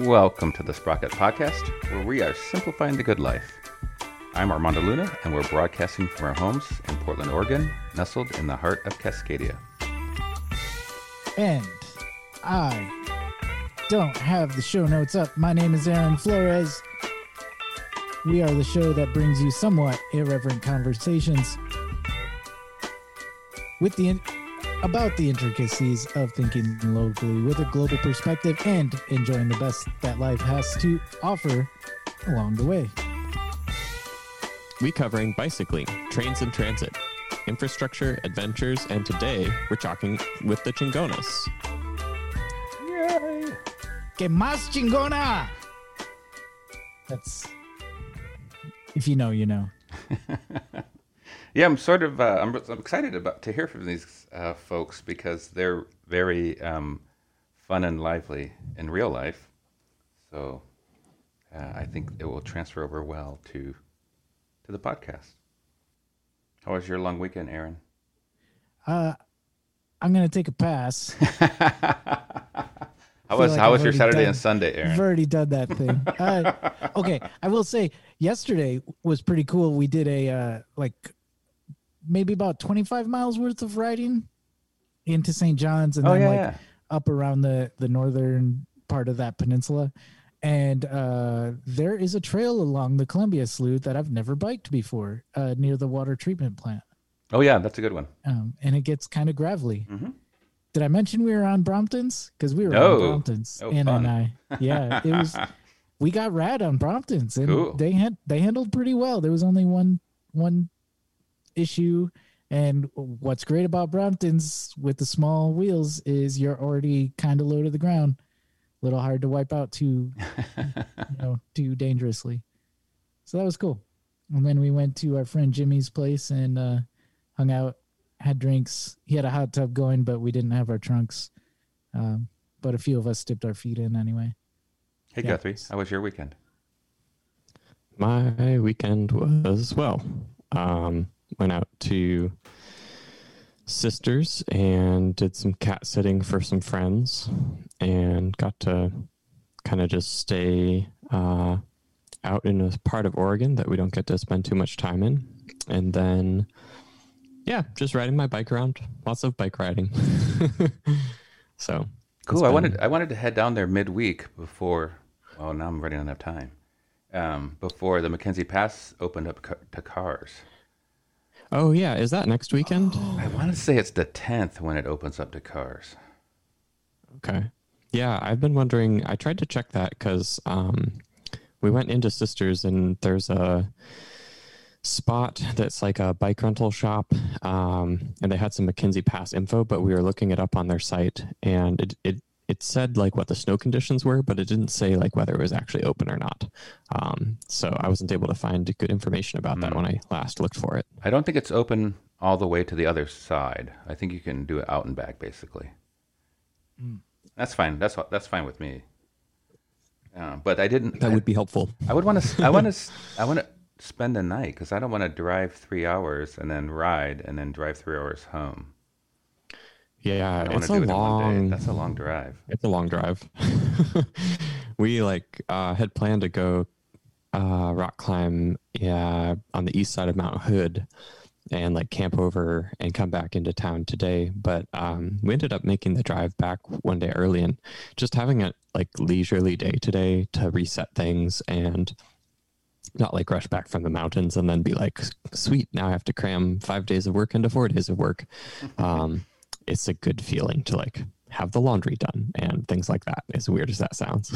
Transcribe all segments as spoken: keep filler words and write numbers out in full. Welcome to the Sprocket Podcast, where we are simplifying the good life. I'm Armando Luna, and we're broadcasting from our homes in Portland, Oregon, nestled in the heart of Cascadia. And I don't have the show notes up. My name is Aaron Flores. We are the show that brings you somewhat irreverent conversations with the in- about the intricacies of thinking locally with a global perspective and enjoying the best that life has to offer along the way. We're covering bicycling, trains and transit, infrastructure, adventures, and today we're talking with the Chingonas. Yay! Que mas chingona! That's... If you know, you know. Yeah, I'm sort of uh, I'm, I'm excited about to hear from these uh, folks because they're very um, fun and lively in real life. So uh, I think it will transfer over well to to the podcast. How was your long weekend, Aaron? Uh, I'm gonna take a pass. How was like how I've was your Saturday done, and Sunday, Aaron? I've already done that thing. Uh, okay, I will say yesterday was pretty cool. We did a uh, like maybe about twenty-five miles worth of riding into Saint John's and oh, then yeah, like yeah. up around the, the northern part of that peninsula. And uh, there is a trail along the Columbia Slough that I've never biked before uh, near the water treatment plant. Oh, yeah, that's a good one. Um, and it gets kind of gravelly. Mm-hmm. Did I mention we were on Bromptons? Because we were no. on Bromptons, oh, Anna fun. and I. Yeah, it was. We got rad on Bromptons, and cool. they had they handled pretty well. There was only one one issue, and what's great about Bromptons with the small wheels is you're already kind of low to the ground. A little hard to wipe out too, you know, too dangerously. So that was cool. And then we went to our friend Jimmy's place and uh, hung out. Had drinks. He had a hot tub going, but we didn't have our trunks. Um, but a few of us dipped our feet in anyway. Hey, yeah. Guthrie, how was your weekend? My weekend was well. Um, went out to Sisters and did some cat sitting for some friends and got to kind of just stay uh, out in a part of Oregon that we don't get to spend too much time in. And then... Yeah, just riding my bike around. Lots of bike riding. So cool. Been... I wanted I wanted to head down there midweek before. Well, now I'm running out of time. Um, before the McKenzie Pass opened up ca- to cars. Oh yeah, is that next weekend? Oh, I want to say it's the tenth when it opens up to cars. Okay. Yeah, I've been wondering. I tried to check that because um, we went into Sisters and there's a spot that's like a bike rental shop um and they had some McKenzie Pass info, but we were looking it up on their site and it it it said like what the snow conditions were, but it didn't say like whether it was actually open or not. Um so I wasn't able to find good information about mm. that when I last looked for it. I don't think it's open all the way to the other side. I think you can do it out and back basically. mm. That's fine. That's that's fine with me. Uh, but I didn't that I, would be helpful. I would want to I want to I want to spend the night because I don't want to drive three hours and then ride and then drive three hours home. Yeah, it's a long. That's a long drive. It's a long drive. We like uh, had planned to go uh, rock climb yeah on the east side of Mount Hood and like camp over and come back into town today, but um, we ended up making the drive back one day early and just having a like leisurely day today to reset things and not like rush back from the mountains and then be like, sweet, now I have to cram five days of work into four days of work. Um, it's a good feeling to like have the laundry done and things like that, as weird as that sounds.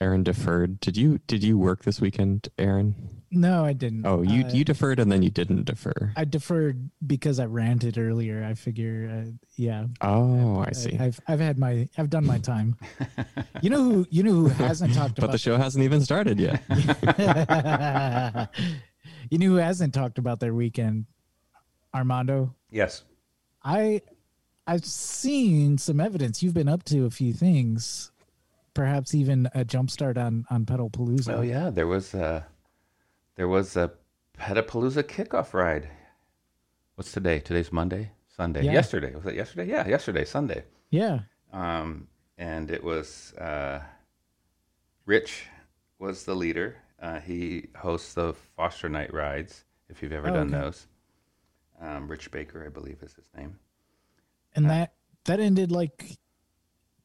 Aaron deferred. Did you did you work this weekend, Aaron? No, I didn't. Oh, you uh, you deferred and then you didn't defer. I deferred because I ranted earlier. I figure, uh, yeah. Oh, I, I see. I, I've I've had my I've done my time. You know who you know who hasn't talked but about. But the show hasn't even started yet. You know who hasn't talked about their weekend, Armando? Yes. I I've seen some evidence. You've been up to a few things. Perhaps even a jumpstart on on Pedalpalooza. Oh yeah, there was a there was a Pedalpalooza kickoff ride. What's today? Today's Monday, Sunday. Yeah. Yesterday was it? Yesterday? Yeah, yesterday, Sunday. Yeah. Um, and it was uh, Rich was the leader. Uh, he hosts the Foster Night rides, if you've ever oh, done okay. those. Um, Rich Baker, I believe, is his name. And uh, that that ended like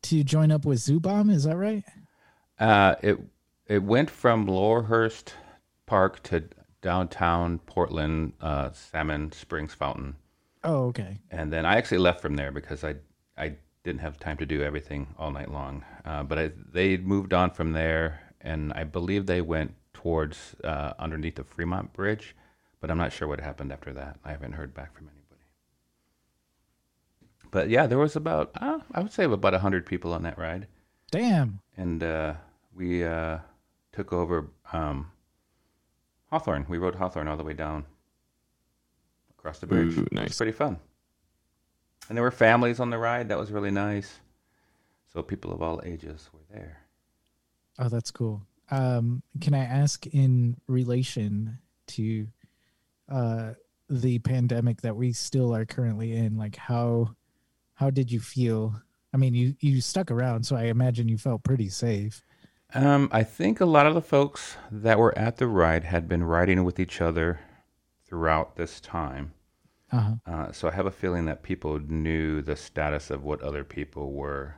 to join up with Zoo Bomb, is that right? Uh, it it went from Laurelhurst Park to downtown Portland, uh, Salmon Springs Fountain. Oh, okay. And then I actually left from there because I I didn't have time to do everything all night long. Uh, but I, they moved on from there, and I believe they went towards uh, underneath the Fremont Bridge, but I'm not sure what happened after that. I haven't heard back from anybody. But yeah, there was about, uh, I would say about one hundred people on that ride. Damn. And uh, we uh, took over um, Hawthorne. We rode Hawthorne all the way down across the bridge. Ooh, nice. It was pretty fun. And there were families on the ride. That was really nice. So people of all ages were there. Oh, that's cool. Um, can I ask, in relation to uh, the pandemic that we still are currently in, like how how did you feel? I mean, you, you stuck around, so I imagine you felt pretty safe. Um, I think a lot of the folks that were at the ride had been riding with each other throughout this time. Uh-huh. Uh, so I have a feeling that people knew the status of what other people were.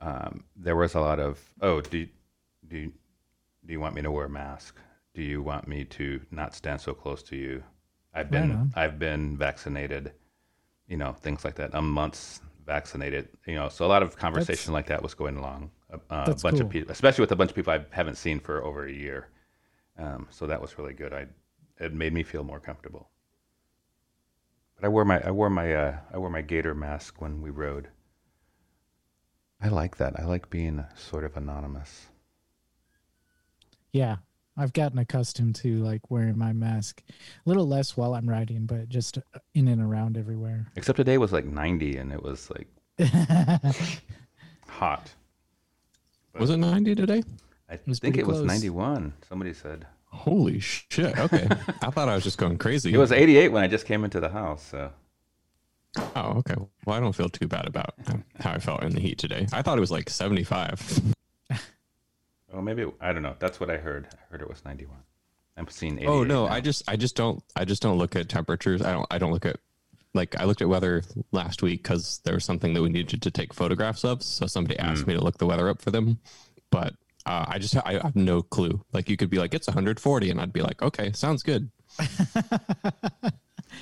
Um, there was a lot of, oh, do, do, do you want me to wear a mask? Do you want me to not stand so close to you? I've been, right on. I've been vaccinated, you know, things like that. I'm months vaccinated, you know, so a lot of conversation that's, like that was going along. Uh, a bunch cool. of people, especially with a bunch of people I haven't seen for over a year. Um, so that was really good. I, it made me feel more comfortable. But I wore my I wore my uh, I wore my gator mask when we rode. I like that. I like being sort of anonymous. Yeah, I've gotten accustomed to like wearing my mask. A little less while I'm riding, but just in and around everywhere. Except today was like ninety, and it was like hot. But was it ninety today? I it was think it close. was ninety-one. Somebody said. Holy shit. Okay. I thought I was just going crazy. It was eighty-eight when I just came into the house. So. Oh, okay. Well, I don't feel too bad about how I felt in the heat today. I thought it was like seventy-five. Oh, maybe. It, I don't know. That's what I heard. I heard it was ninety-one. I'm seeing eighty-eight. Oh, no. Now. I just I just don't I just don't look at temperatures. I don't I don't look at like I looked at weather last week because there was something that we needed to take photographs of. So somebody asked mm. me to look the weather up for them. But Uh, I just I have no clue. Like you could be like it's one hundred forty, and I'd be like, okay, sounds good.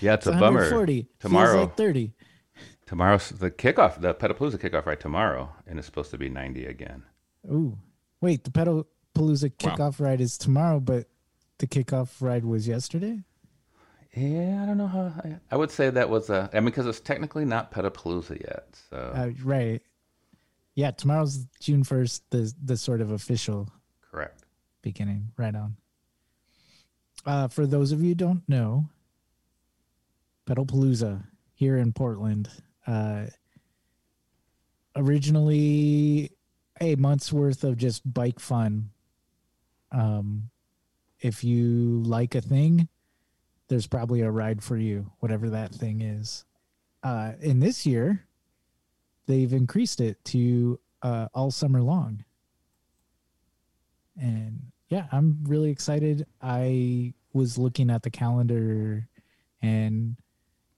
Yeah, it's, it's a bummer. Tomorrow, like thirty. Tomorrow's the kickoff, the Pedalpalooza kickoff right tomorrow, and it's supposed to be ninety again. Ooh, wait, the Pedalpalooza kickoff wow. ride is tomorrow, but the kickoff ride was yesterday. Yeah, I don't know how. I, I would say that was a. I mean, because it's technically not Pedalpalooza yet, so uh, right. Yeah, tomorrow's June first, the the sort of official correct beginning. Right on. Uh, for those of you who don't know, Pedalpalooza here in Portland, uh, originally a month's worth of just bike fun. Um, if you like a thing, there's probably a ride for you, whatever that thing is. Uh, and this year, they've increased it to uh, all summer long. And yeah, I'm really excited. I was looking at the calendar, and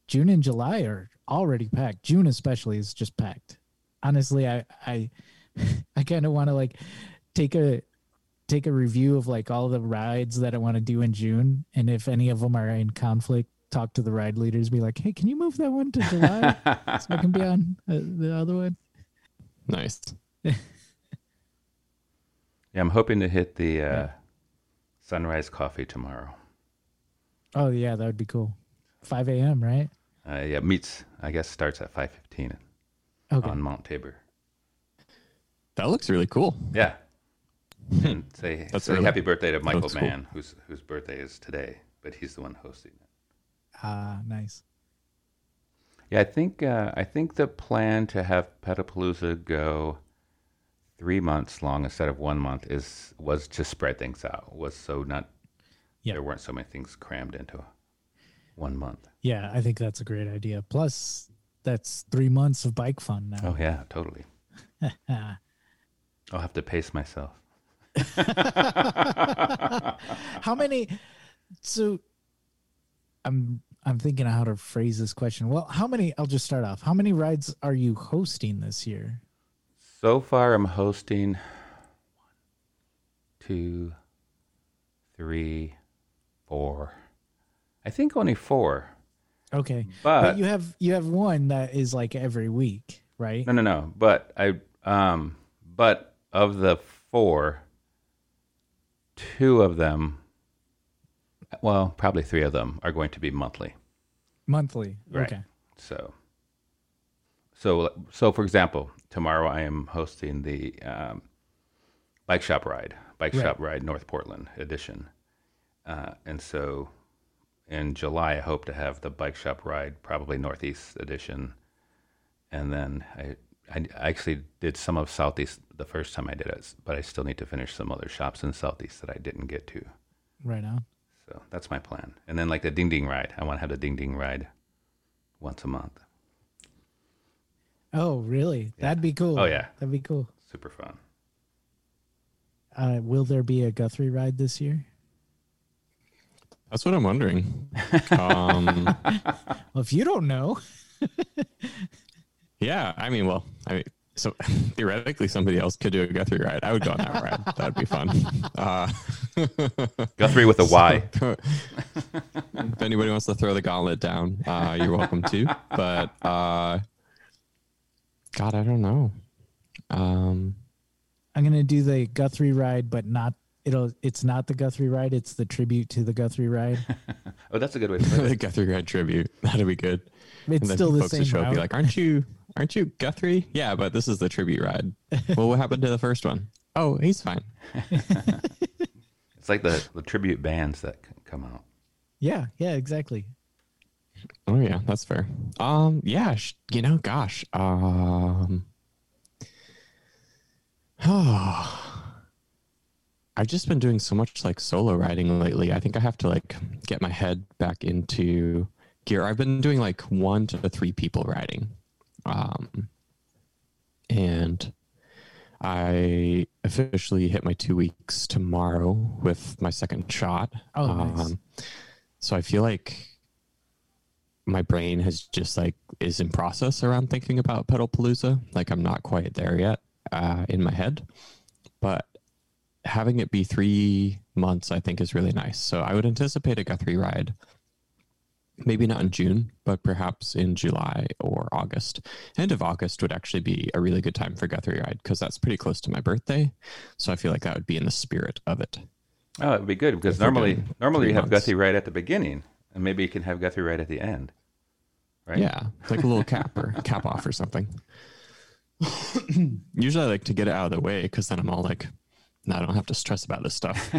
June and July are already packed. June especially is just packed. Honestly, I I, I kind of want to like take a take a review of like all the rides that I want to do in June. And if any of them are in conflict, talk to the ride leaders, be like, hey, can you move that one to July so I can be on uh, the other one? Nice. Yeah, I'm hoping to hit the uh, yeah. Sunrise Coffee tomorrow. Oh, yeah, that would be cool. five a.m., right? Uh, yeah, meets, I guess, starts at five fifteen okay. on Mount Tabor. That looks really cool. Yeah. And say, say really, happy birthday to Michael Mann, cool. whose, whose birthday is today, but he's the one hosting it. Ah, uh, nice. Yeah, I think uh, I think the plan to have Pedalpalooza go three months long instead of one month is was to spread things out. Was so not yeah. there weren't so many things crammed into one month. Yeah, I think that's a great idea. Plus, that's three months of bike fun now. Oh yeah, totally. I'll have to pace myself. How many? So I'm I'm thinking of how to phrase this question. Well, how many? I'll just start off. How many rides are you hosting this year? So far, I'm hosting one, two, three, four. I think only four. Okay, but, but you have you have one that is like every week, right? No, no, no. But I um, but of the four, two of them, well, probably three of them are going to be monthly. Monthly, right. Okay. So, so, so for example, tomorrow I am hosting the um, bike shop ride, bike right. shop ride North Portland edition, uh, and so. In July, I hope to have the bike shop ride, probably Northeast edition. And then I, I actually did some of Southeast the first time I did it, but I still need to finish some other shops in Southeast that I didn't get to. Right on. So that's my plan. And then like the Ding Ding ride. I want to have the Ding Ding ride once a month. Oh, really? Yeah. That'd be cool. Oh, yeah. That'd be cool. Super fun. Uh, will there be a Guthrie ride this year? That's what I'm wondering. Um, well, if you don't know. yeah, I mean, well, I mean, so theoretically, somebody else could do a Guthrie ride. I would go on that ride. That would be fun. Uh, Guthrie with a Y. So, if anybody wants to throw the gauntlet down, uh, you're welcome to. But, uh, God, I don't know. Um, I'm going to do the Guthrie ride, but not It'll. It's not the Guthrie ride. It's the tribute to the Guthrie ride. Oh, that's a good way to put it. The Guthrie ride tribute. That'll be good. It's still the same. Show be like, aren't you? Aren't you Guthrie? Yeah, but this is the tribute ride. Well, what happened to the first one? Oh, he's fine. It's like the, the tribute bands that come out. Yeah. Yeah. Exactly. Oh yeah, that's fair. Um. Yeah. Sh- you know. Gosh. Um. Oh. I've just been doing so much like solo riding lately. I think I have to like get my head back into gear. I've been doing like one to three people riding. Um, and I officially hit my two weeks tomorrow with my second shot. Oh, nice. Um, so I feel like my brain has just like is in process around thinking about Pedalpalooza. Like I'm not quite there yet uh, in my head, but having it be three months, I think, is really nice. So I would anticipate a Guthrie ride, maybe not in June, but perhaps in July or August. End of August would actually be a really good time for Guthrie ride because that's pretty close to my birthday. So I feel like that would be in the spirit of it. Oh, it would be good because normally, normally you have Guthrie ride at the beginning, and maybe you can have Guthrie ride at the end, right? Yeah, like a little cap or cap off or something. Usually, I like to get it out of the way because then I'm all like, I don't have to stress about this stuff.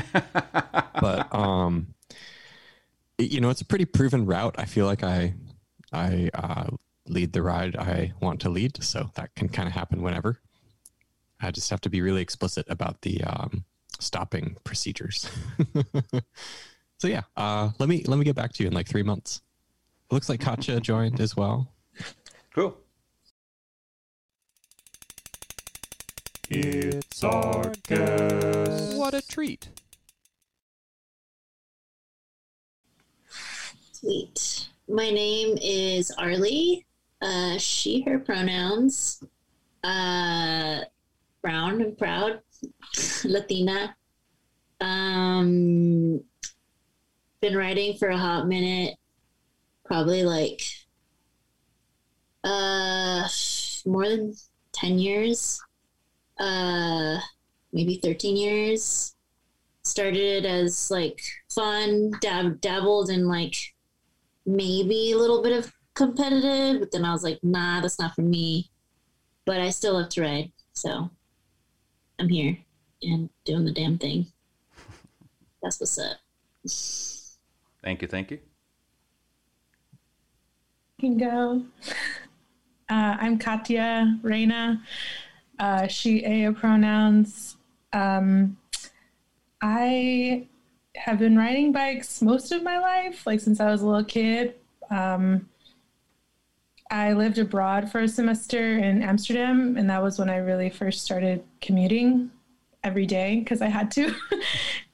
But, um, you know, it's a pretty proven route. I feel like I I uh, lead the ride I want to lead, so that can kind of happen whenever. I just have to be really explicit about the um, stopping procedures. So, yeah, uh, let me let me get back to you in like three months. It looks like Katya joined as well. Cool. It's our guest. What a treat. Sweet. My name is Arlie. Uh, she, her pronouns. Uh, brown and proud. Latina. Um, been riding for a hot minute. Probably like uh, more than ten years. Uh, maybe thirteen years. Started as like fun, dab- dabbled in like maybe a little bit of competitive, but then I was like, nah, that's not for me. But I still love to ride, so I'm here and doing the damn thing. That's what's up. Thank you, thank you. You can go. Uh, I'm Katya Reyna. Uh, she, a pronouns. Um, I have been riding bikes most of my life, like since I was a little kid. Um, I lived abroad for a semester in Amsterdam, and that was when I really first started commuting. every day because I had to.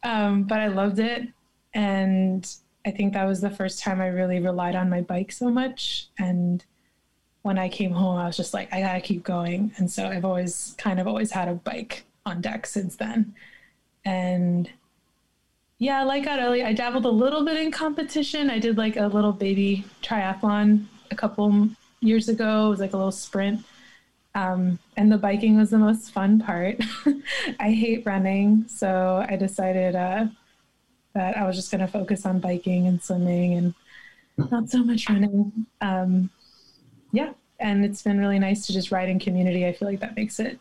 um, but I loved it. And I think that was the first time I really relied on my bike so much. And when I came home, I was just like, I gotta keep going. And so I've always kind of always had a bike on deck since then. And yeah, like Arlie, I dabbled a little bit in competition. I did like a little baby triathlon a couple years ago. It was like a little sprint. Um, and the biking was the most fun part. I hate running. So I decided uh, that I was just going to focus on biking and swimming and not so much running. Um, yeah. And it's been really nice to just ride in community. I feel like that makes it,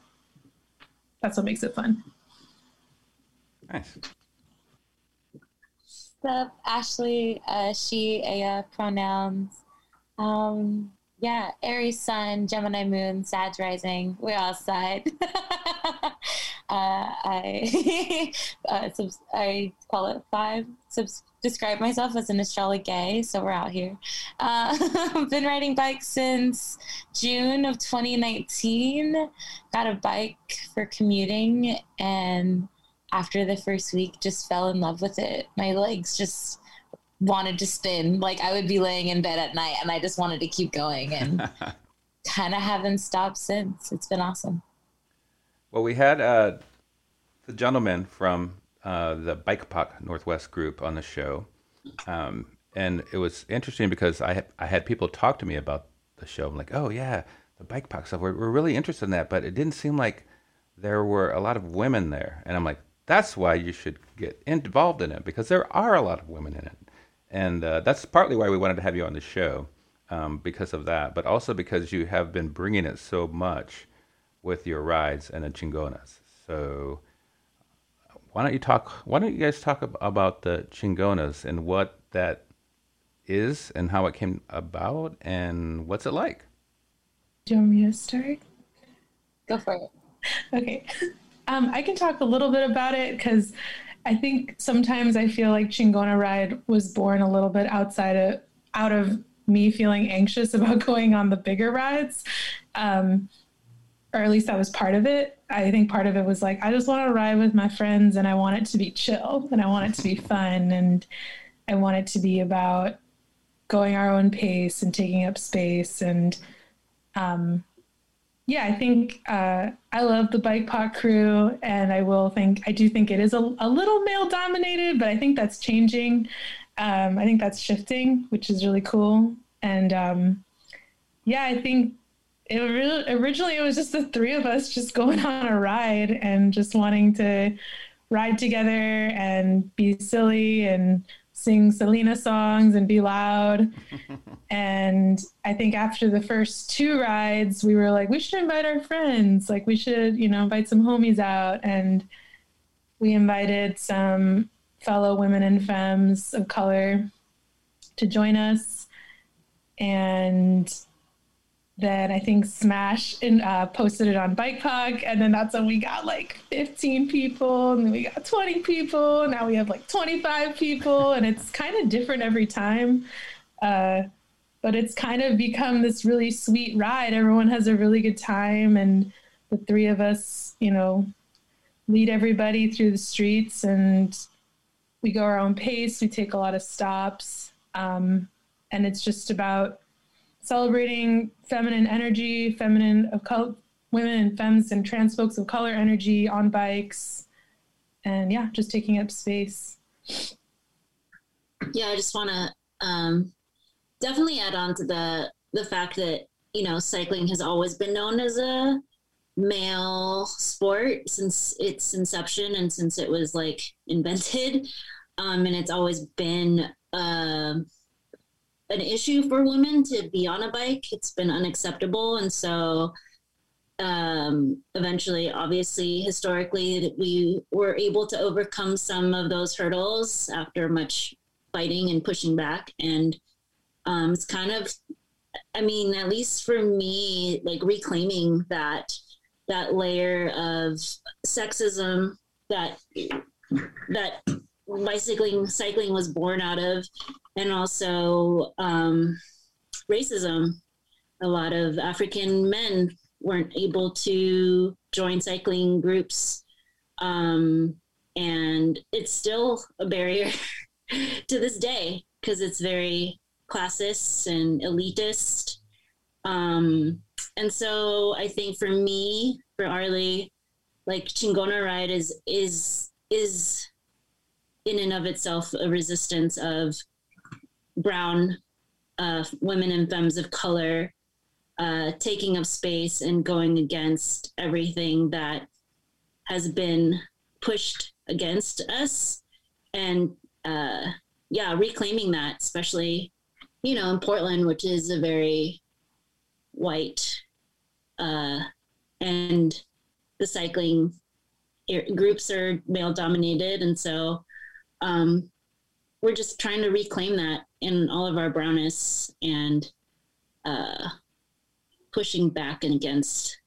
that's what makes it fun. Nice. So Ashley, uh, she, aya pronouns. Um, yeah, Aries sun, Gemini moon, Sag rising. We're all side. uh, I uh, subs- I qualify, subs- describe myself as an astrology gay, so we're out here. Uh, I've been riding bikes since June of twenty nineteen. Got a bike for commuting, and after the first week, just fell in love with it. My legs just wanted to spin. Like I would be laying in bed at night and I just wanted to keep going, and kind of haven't stopped since. It's been awesome. Well, we had uh, the gentleman from uh, the Bike Pack Northwest group on the show. Um, and it was interesting because I had, I had people talk to me about the show. I'm like, oh yeah, the Bike Pack stuff. We're, we're really interested in that. But it didn't seem like there were a lot of women there. And I'm like, that's why you should get involved in it, because there are a lot of women in it. And uh, that's partly why we wanted to have you on the show, um, because of that, but also because you have been bringing it so much with your rides and the Chingonas. So why don't you talk? Why don't you guys talk about the Chingonas and what that is and how it came about and what's it like? Do you want me to start? Go for it. Okay, um, I can talk a little bit about it because I think sometimes I feel like Chingona Ride was born a little bit outside of, out of me feeling anxious about going on the bigger rides. Um, or at least that was part of it. I think part of it was like, I just want to ride with my friends and I want it to be chill and I want it to be fun. And I want it to be about going our own pace and taking up space. And, um, yeah, I think uh, I love the Bike Pack crew, and I will think I do think it is a, a little male dominated, but I think that's changing. Um, I think that's shifting, which is really cool. And um, yeah, I think it really, originally it was just the three of us just going on a ride and just wanting to ride together and be silly and sing Selena songs and be loud. And I think after the first two rides, we were like, we should invite our friends. Like we should, you know, invite some homies out. And we invited some fellow women and femmes of color to join us. And then I think Smash in, uh, posted it on Bike Pack. And then that's when we got like fifteen people, and then we got twenty people. Now we have like twenty-five people, and it's kind of different every time. Uh, but it's kind of become this really sweet ride. Everyone has a really good time, and the three of us, you know, lead everybody through the streets, and we go our own pace. We take a lot of stops. Um, and it's just about celebrating feminine energy, feminine of color, women and femmes and trans folks of color energy on bikes, and yeah, just taking up space. Yeah, I just want to um, definitely add on to the the fact that, you know, cycling has always been known as a male sport since its inception and since it was like invented, um, and it's always been Uh, an issue for women to be on a bike. It's been unacceptable. And so um, eventually, obviously, historically, we were able to overcome some of those hurdles after much fighting and pushing back. And um, it's kind of, I mean, at least for me, like reclaiming that, that layer of sexism that, that bicycling, cycling was born out of, and also um, racism. A lot of African men weren't able to join cycling groups Um, and it's still a barrier to this day because it's very classist and elitist. Um, and so I think for me, for Arlie, like Chingona Ride is, is, is in and of itself a resistance of brown uh, women and femmes of color uh, taking up space and going against everything that has been pushed against us. And uh, yeah, reclaiming that, especially, you know, in Portland, which is a very white uh, and the cycling groups are male dominated. And so um, we're just trying to reclaim that in all of our brownness and uh, pushing back and against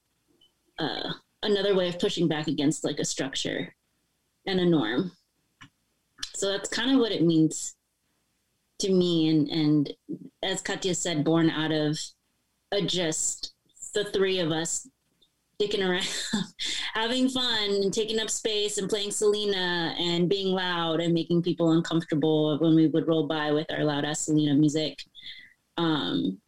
uh, another way of pushing back against like a structure and a norm. So that's kind of what it means to me. And, and as Katya said, born out of a just the three of us dicking around, having fun and taking up space and playing Selena and being loud and making people uncomfortable when we would roll by with our loud ass Selena music. Um,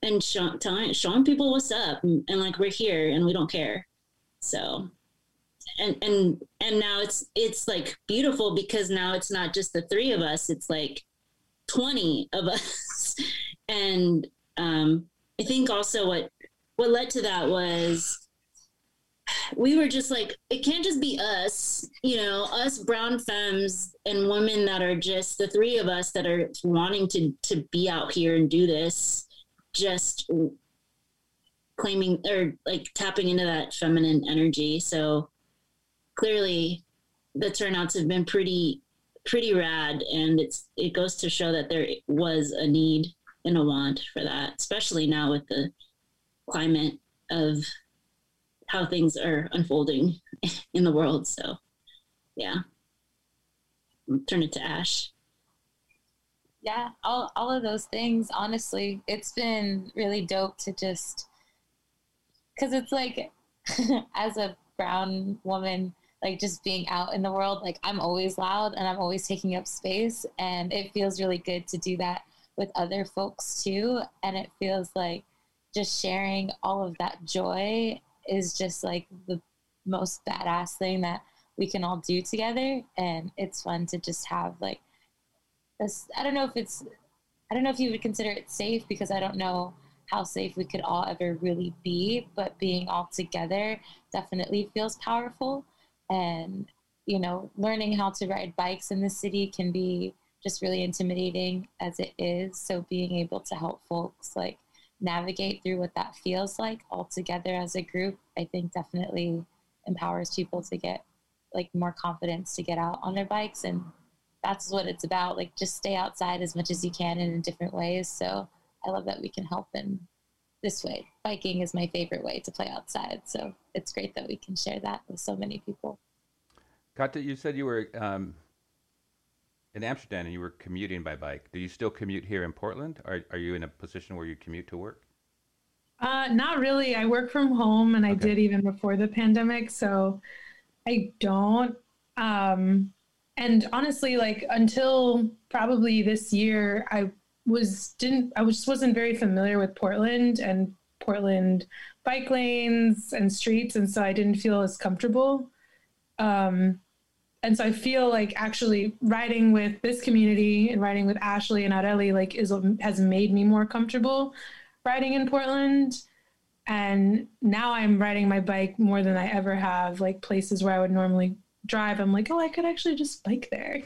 and show, telling, showing people what's up and, and like, we're here and we don't care. So, and, and, and now it's, it's like beautiful because now it's not just the three of us, it's like twenty of us. And, um, I think also what, what led to that was we were just like, it can't just be us, you know, us brown femmes and women that are just the three of us that are wanting to, to be out here and do this, just claiming or like tapping into that feminine energy. So clearly the turnouts have been pretty, pretty rad. And it's, it goes to show that there was a need and a want for that, especially now with the climate of how things are unfolding in the world. So yeah, I'll turn it to Ash. Yeah, all all of those things, honestly, it's been really dope to just, because it's like, as a brown woman, like just being out in the world, like I'm always loud and I'm always taking up space, and it feels really good to do that with other folks too. And it feels like just sharing all of that joy is just like the most badass thing that we can all do together. And it's fun to just have like this, I don't know if it's, I don't know if you would consider it safe, because I don't know how safe we could all ever really be, but being all together definitely feels powerful. And, you know, learning how to ride bikes in the city can be just really intimidating as it is. So being able to help folks like navigate through what that feels like all together as a group, I think definitely empowers people to get like more confidence to get out on their bikes. And that's what it's about. Like just stay outside as much as you can and in different ways. So I love that we can help in this way. Biking is my favorite way to play outside. So it's great that we can share that with so many people. Katya, you said you were um, in Amsterdam and you were commuting by bike. Do you still commute here in Portland? Or are you in a position where you commute to work? Uh, not really. I work from home, and okay. I did even before the pandemic. So I don't. Um, and honestly, like until probably this year, I was didn't I just wasn't very familiar with Portland and Portland bike lanes and streets. And so I didn't feel as comfortable. Um, And so I feel like actually riding with this community and riding with Ashley and Areli like is has made me more comfortable riding in Portland. And now I'm riding my bike more than I ever have. Like places where I would normally drive, I'm like, oh, I could actually just bike there.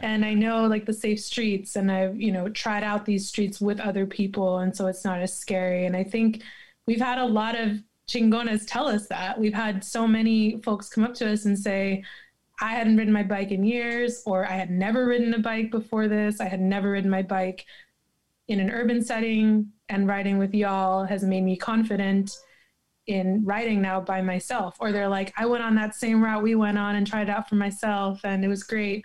And I know like the safe streets, and I've, you know, tried out these streets with other people. And so it's not as scary. And I think we've had a lot of Chingonas tell us that. We've had so many folks come up to us and say, I hadn't ridden my bike in years, or I had never ridden a bike before this. I had never ridden my bike in an urban setting, and riding with y'all has made me confident in riding now by myself. Or they're like, I went on that same route we went on and tried it out for myself, and it was great.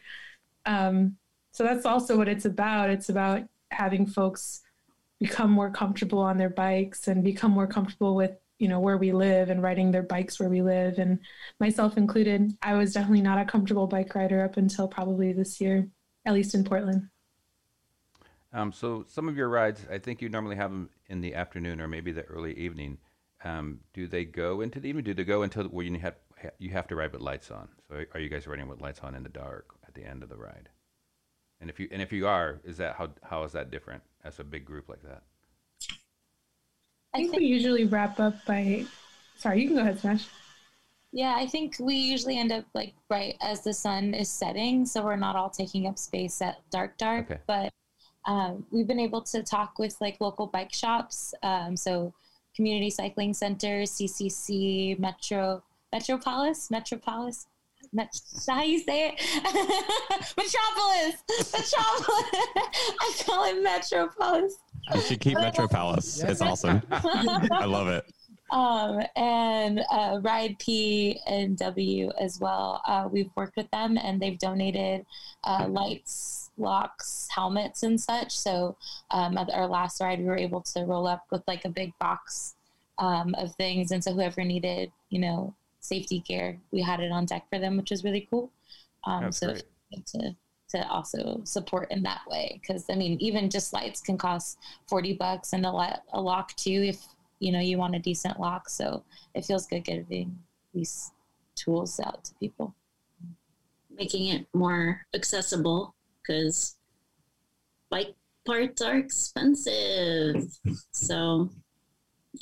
Um, so that's also what it's about. It's about having folks become more comfortable on their bikes and become more comfortable with you know, where we live and riding their bikes where we live, and myself included. I was definitely not a comfortable bike rider up until probably this year, at least in Portland. Um, so some of your rides, I think you normally have them in the afternoon or maybe the early evening. Um, do they go into the evening? Do they go until where you have, you have to ride with lights on? So are you guys riding with lights on in the dark at the end of the ride? And if you, and if you are, is that how, how is that different as a big group like that? I think, I think we usually wrap up by, sorry, you can go ahead, Smash. Yeah, I think we usually end up like right as the sun is setting, so we're not all taking up space at dark, dark. Okay. But um, we've been able to talk with like local bike shops, um, so community cycling centers, C C C, Metro, Metropolis, Metropolis. Met- how do you say it? Metropolis! Metropolis! I call it Metropolis. You should keep Metropolis. It's awesome. I love it. Um, and uh, Ride P and W as well. Uh, we've worked with them, and they've donated uh, lights, locks, helmets, and such. So um, at our last ride, we were able to roll up with like a big box um, of things. And so whoever needed, you know, safety gear, we had it on deck for them, which was really cool. Um, so great. to to also support in that way, because I mean, even just lights can cost forty bucks, and a lot, a lock too, if you know you want a decent lock. So it feels good giving these tools out to people, making it more accessible, because bike parts are expensive. So.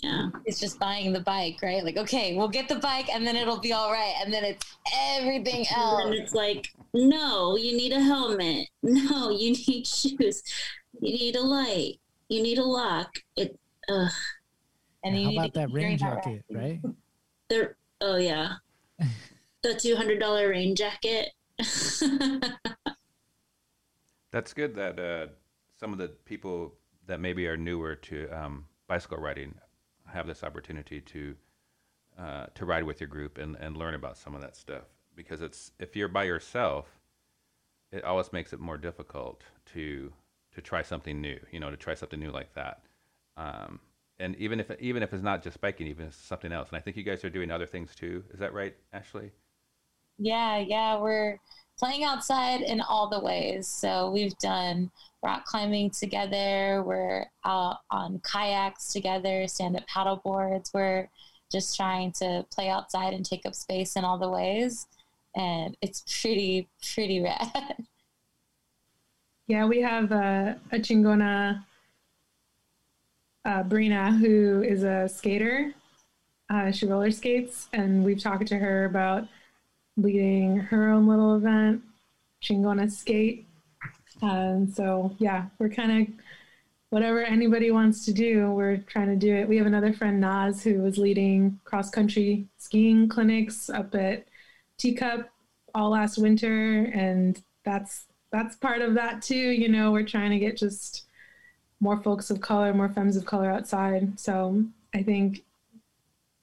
Yeah. It's just buying the bike, right? Like, okay, we'll get the bike and then it'll be all right. And then it's everything else. And it's like, no, you need a helmet. No, you need shoes. You need a light. You need a lock. It, ugh. And how about that rain jacket, right? The, oh, yeah. The two hundred dollars rain jacket. That's good that uh, some of the people that maybe are newer to um, bicycle riding have this opportunity to uh, to ride with your group and, and learn about some of that stuff, because it's, if you're by yourself, it always makes it more difficult to to try something new, you know, to try something new like that. Um, and even if even if it's not just biking, even if it's something else. And I think you guys are doing other things too. Is that right, Ashley? Yeah, yeah, we're playing outside in all the ways. So we've done rock climbing together, we're out on kayaks together, stand-up paddle boards. We're just trying to play outside and take up space in all the ways, and it's pretty, pretty rad. Yeah, we have a, a Chingona, uh, Brina, who is a skater. Uh, she roller skates, and we've talked to her about leading her own little event, Chingona Skate. And um, so, yeah, we're kind of, whatever anybody wants to do, we're trying to do it. We have another friend, Naz, who was leading cross-country skiing clinics up at Teacup all last winter, and that's that's part of that too. You know, we're trying to get just more folks of color, more femmes of color outside. So I think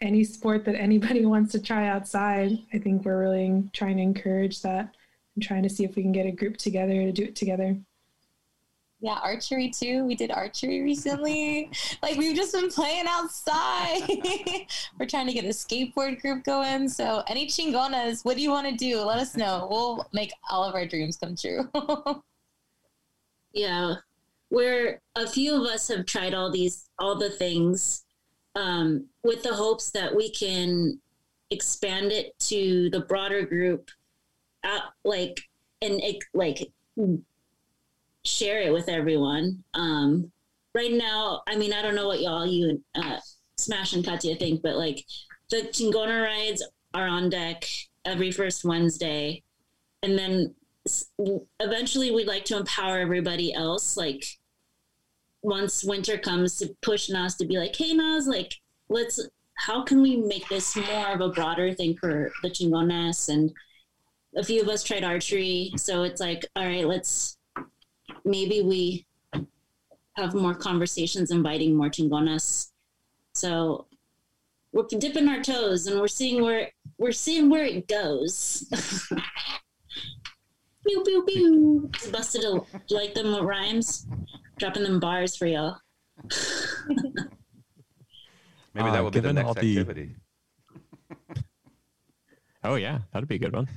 any sport that anybody wants to try outside, I think we're really trying to encourage that. I'm trying to see if we can get a group together to do it together. Yeah, archery too. We did archery recently. Like, we've just been playing outside. We're trying to get a skateboard group going. So any Chingonas, what do you want to do? Let us know. We'll make all of our dreams come true. Yeah, we're, a few of us have tried all these, all the things um, with the hopes that we can expand it to the broader group. Out, like and it, like share it with everyone. Um, right now, I mean, I don't know what y'all you uh, Smash and Katya think, but like the Chingona rides are on deck every first Wednesday, and then eventually we'd like to empower everybody else. Like once winter comes, to push Nas to be like, "Hey Nas, like let's how can we make this more of a broader thing for the Chingonas?" And a few of us tried archery, so it's like, all right, let's maybe we have more conversations inviting more Chingonas. So we're dipping our toes, and we're seeing where we're seeing where it goes. Pew pew pew! It's busted a, like them rhymes, dropping them bars for y'all. Maybe uh, that will be the next the... activity. Oh yeah, that'd be a good one.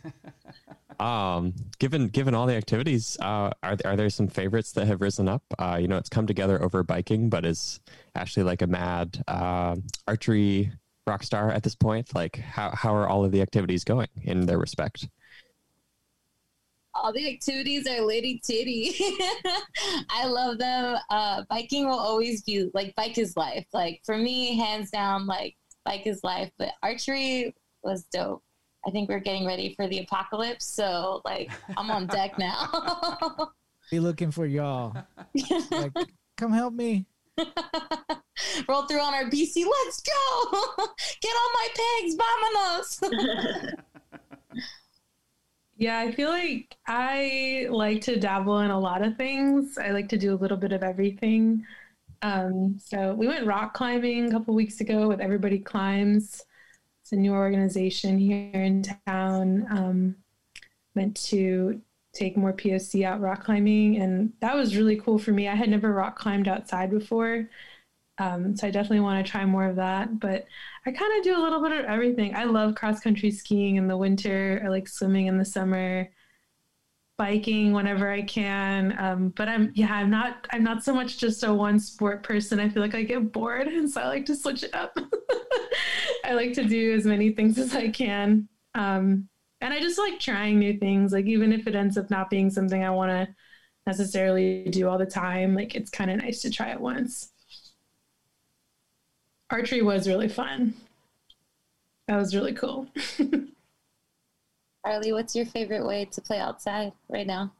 Um, given given all the activities, uh, are are there some favorites that have risen up? Uh, you know, it's come together over biking, but is Ashley like a mad uh, archery rock star at this point? Like, how how are all of the activities going in their respect? All the activities are lady titty. I love them. Uh, biking will always be like bike is life. Like for me, hands down, like bike is life. But archery was dope. I think we're getting ready for the apocalypse, so like I'm on deck now. Be looking for y'all. Like, come help me. Roll through on our B C. Let's go. Get on my pegs, vámonos. Yeah, I feel like I like to dabble in a lot of things. I like to do a little bit of everything. Um, so we went rock climbing a couple weeks ago with Everybody Climbs. It's a new organization here in town, um, meant to take more P O C out rock climbing. And that was really cool for me. I had never rock climbed outside before. Um, so I definitely want to try more of that, but I kind of do a little bit of everything. I love cross country skiing in the winter. I like swimming in the summer, biking whenever I can. Um, but I'm, yeah, I'm not, I'm not so much just a one sport person. I feel like I get bored. And so I like to switch it up. I like to do as many things as I can. Um, and I just like trying new things. Like even if it ends up not being something I want to necessarily do all the time, like it's kind of nice to try it once. Archery was really fun. That was really cool. Arlie, what's your favorite way to play outside right now?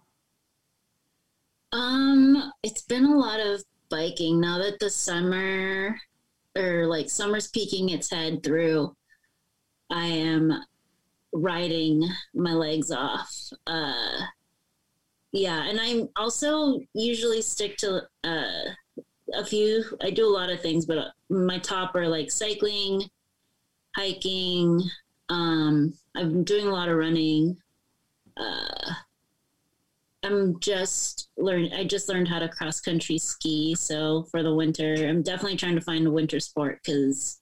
Um, it's been a lot of biking now that the summer or like summer's peeking its head through. I am riding my legs off. Uh, yeah. And I also usually stick to, uh, a few, I do a lot of things, but my top are like cycling, hiking. Um, I'm doing a lot of running. Uh, I'm just learn. I just learned how to cross country ski. So for the winter, I'm definitely trying to find a winter sport because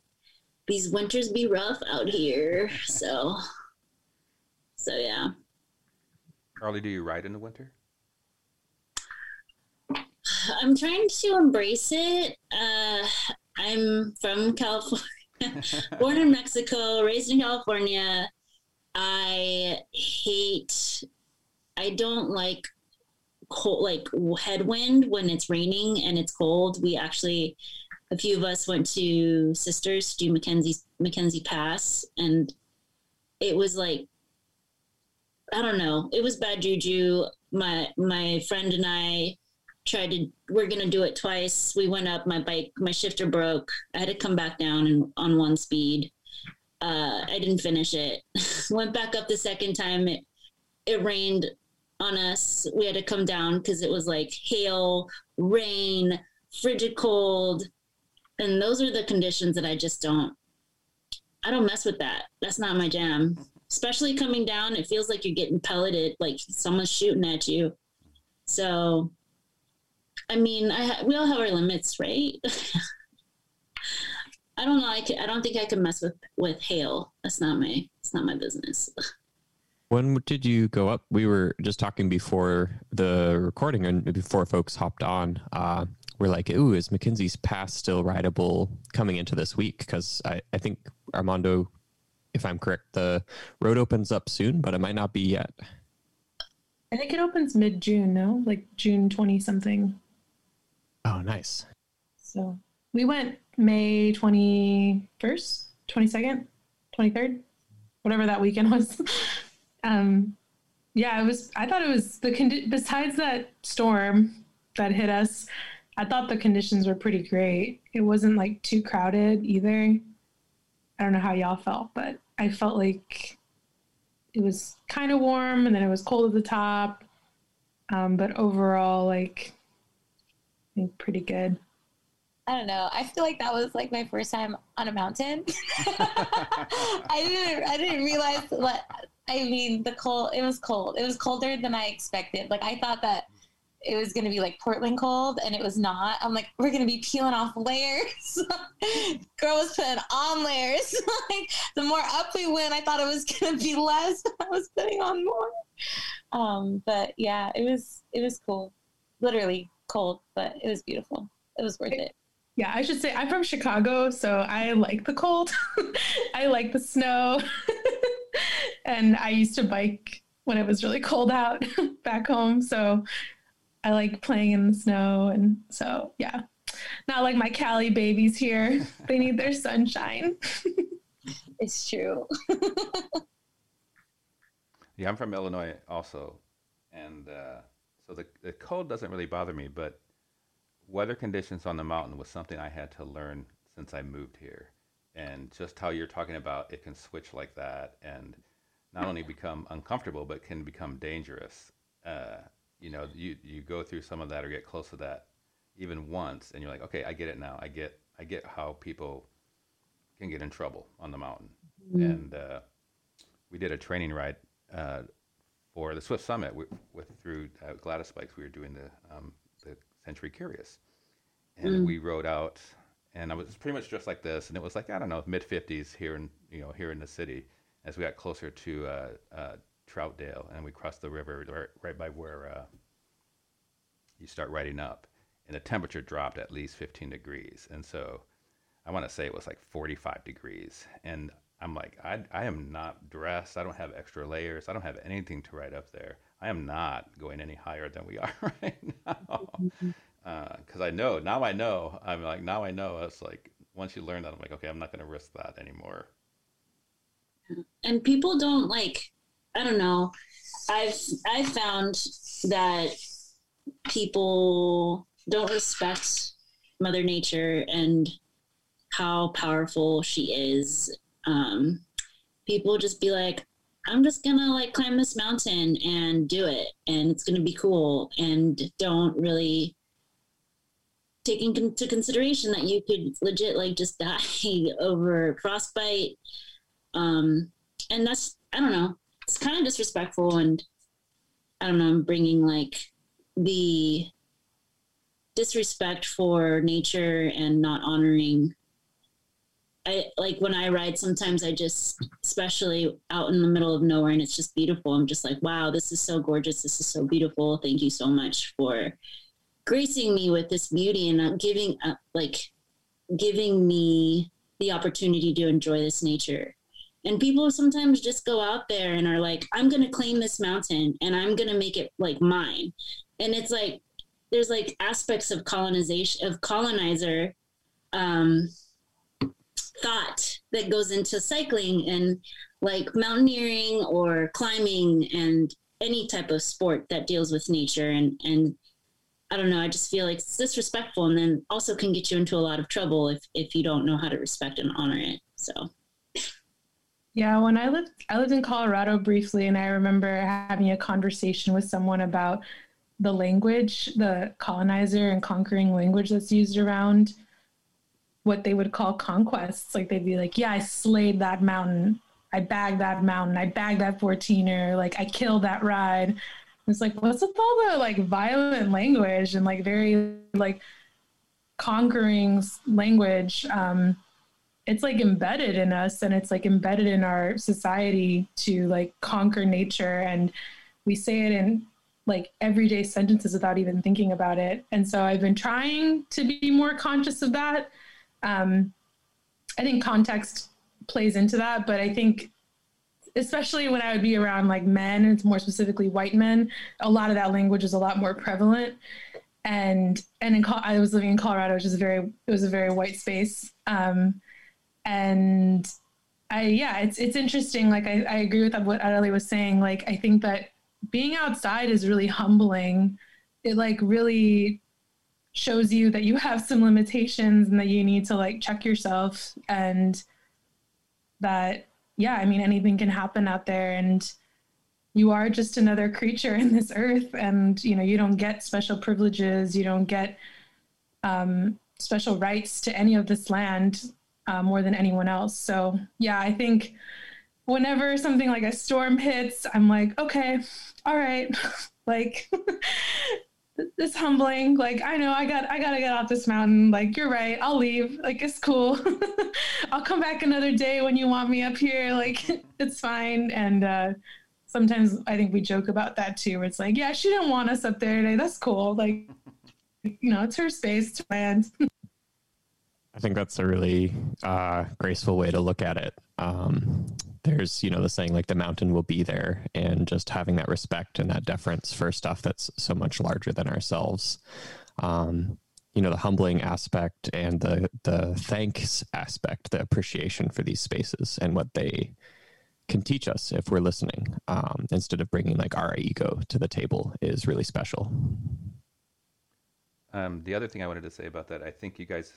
these winters be rough out here. So, so yeah. Arlie, do you ride in the winter? I'm trying to embrace it. Uh, I'm from California, born in Mexico, raised in California. I hate, I don't like cold, like headwind when it's raining and it's cold. We actually, a few of us went to Sisters to do McKenzie, McKenzie Pass. And it was like, I don't know. It was bad juju. My, my friend and I, tried to, we're going to do it twice. We went up, my bike, my shifter broke. I had to come back down and on one speed. Uh, I didn't finish it. Went back up the second time. It, it rained on us. We had to come down because it was like hail, rain, frigid cold. And those are the conditions that I just don't, I don't mess with that. That's not my jam. Especially coming down, it feels like you're getting pelleted, like someone's shooting at you. So I mean, I, we all have our limits, right? I don't know. I, can, I don't think I can mess with, with hail. That's not my, it's not my business. When did you go up? We were just talking before the recording and before folks hopped on. Uh, we're like, ooh, is McKenzie's Pass still rideable coming into this week? Because I, I think Armando, if I'm correct, the road opens up soon, but it might not be yet. I think it opens mid-June, no? Like June twentieth something. Oh, nice. So we went May twenty-first, twenty-second, twenty-third, whatever that weekend was. um, yeah, it was, I thought it was the condi- besides that storm that hit us, I thought the conditions were pretty great. It wasn't like too crowded either. I don't know how y'all felt, but I felt like it was kind of warm and then it was cold at the top. Um, but overall, like, I think pretty good. I don't know. I feel like that was like my first time on a mountain. I didn't. I didn't realize what. I mean, the cold. It was cold. It was colder than I expected. Like I thought that it was going to be like Portland cold, and it was not. I'm like, we're going to be peeling off layers. Girl was putting on layers. Like, the more up we went, I thought it was going to be less, but I was putting on more. Um, but yeah, it was, it was cool. Literally cold, but it was beautiful. It was worth it. Yeah, I should say I'm from Chicago, so I like the cold. I like the snow. And I used to bike when it was really cold out back home. So I like playing in the snow. And so, yeah, not like my Cali babies here. They need their sunshine. It's true. Yeah, I'm from Illinois also. And uh, so the, the cold doesn't really bother me, but weather conditions on the mountain was something I had to learn since I moved here. And just how you're talking about, it can switch like that and not only become uncomfortable, but can become dangerous. Uh, you know, you, you go through some of that or get close to that even once, and you're like, okay, I get it now. I get, I get how people can get in trouble on the mountain. Mm-hmm. And uh, we did a training ride uh, for the Swift Summit with, with through uh, Gladys Bikes. We were doing the, um, the Century Curious, and mm. we rode out, and I was pretty much dressed like this, and it was like, I don't know, mid fifties here in, you know, here in the city. As we got closer to uh, uh, Troutdale, and we crossed the river right, right by where uh, you start riding up, and the temperature dropped at least fifteen degrees. And so I want to say it was like forty-five degrees. And I'm like, I, I am not dressed. I don't have extra layers. I don't have anything to ride up there. I am not going any higher than we are right now. Because uh, I know, now I know. I'm like, now I know. It's like, once you learn that, I'm like, okay, I'm not going to risk that anymore. And people don't like, I don't know. I've, I've found that people don't respect Mother Nature and how powerful she is. Um, people just be like, I'm just gonna like climb this mountain and do it, and it's gonna be cool, and don't really take into consideration that you could legit like just die over frostbite. Um, and that's, I don't know, it's kind of disrespectful, and I don't know, I'm bringing like the disrespect for nature and not honoring. I like when I ride, sometimes I just, especially out in the middle of nowhere, and it's just beautiful. I'm just like, wow, this is so gorgeous. This is so beautiful. Thank you so much for gracing me with this beauty and not giving up, like giving me the opportunity to enjoy this nature. And people sometimes just go out there and are like, I'm going to claim this mountain and I'm going to make it like mine. And it's like, there's like aspects of colonization, of colonizer um, thought that goes into cycling and like mountaineering or climbing and any type of sport that deals with nature. And, and I don't know, I just feel like it's disrespectful, and then also can get you into a lot of trouble if, if you don't know how to respect and honor it. So. Yeah, when I lived, I lived in Colorado briefly, and I remember having a conversation with someone about the language, the colonizer and conquering language that's used around what they would call conquests. Like they'd be like, yeah, I slayed that mountain. I bagged that mountain. I bagged that fourteener. Like I killed that ride. And it's like, what's with all the like violent language and like very like conquering language? Um, it's like embedded in us, and it's like embedded in our society to like conquer nature. And we say it in like everyday sentences without even thinking about it. And so I've been trying to be more conscious of that. Um, I think context plays into that, but I think especially when I would be around like men, and it's more specifically white men, a lot of that language is a lot more prevalent. And, and in, I was living in Colorado, which is a very, it was a very white space. Um, And I, yeah, it's, it's interesting. Like, I, I agree with what Arlie was saying. Like, I think that being outside is really humbling. It like really shows you that you have some limitations and that you need to like check yourself, and that, yeah, I mean, anything can happen out there, and you are just another creature in this earth. And, you know, you don't get special privileges. You don't get, um, special rights to any of this land. Uh, more than anyone else. So yeah, I think whenever something like a storm hits, I'm like, okay, all right. Like it's humbling. Like, I know I got, I got to get off this mountain. Like, you're right. I'll leave. Like, it's cool. I'll come back another day when you want me up here. Like, it's fine. And, uh, sometimes I think we joke about that too, where it's like, yeah, she didn't want us up there today. That's cool. Like, you know, it's her space to land. I think that's a really uh, graceful way to look at it. Um, there's, you know, the saying like the mountain will be there, and just having that respect and that deference for stuff that's so much larger than ourselves. Um, you know, the humbling aspect and the, the thanks aspect, the appreciation for these spaces and what they can teach us if we're listening, um, instead of bringing like our ego to the table, is really special. Um, the other thing I wanted to say about that, I think you guys,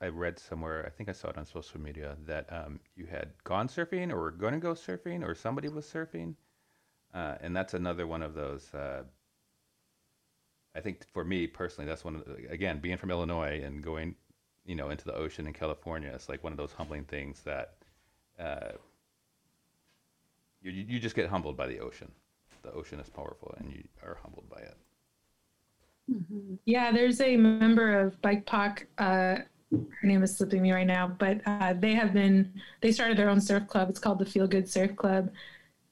I read somewhere, I think I saw it on social media, that um, you had gone surfing or were going to go surfing, or somebody was surfing. Uh, and that's another one of those, uh, I think for me personally, that's one of the, again, being from Illinois and going, you know, into the ocean in California, it's like one of those humbling things that, uh, You you just get humbled by the ocean. The ocean is powerful, and you are humbled by it. Mm-hmm. Yeah, there's a member of Bike P O C, uh, her name is slipping me right now, but uh, they have been, they started their own surf club. It's called the Feel Good Surf Club,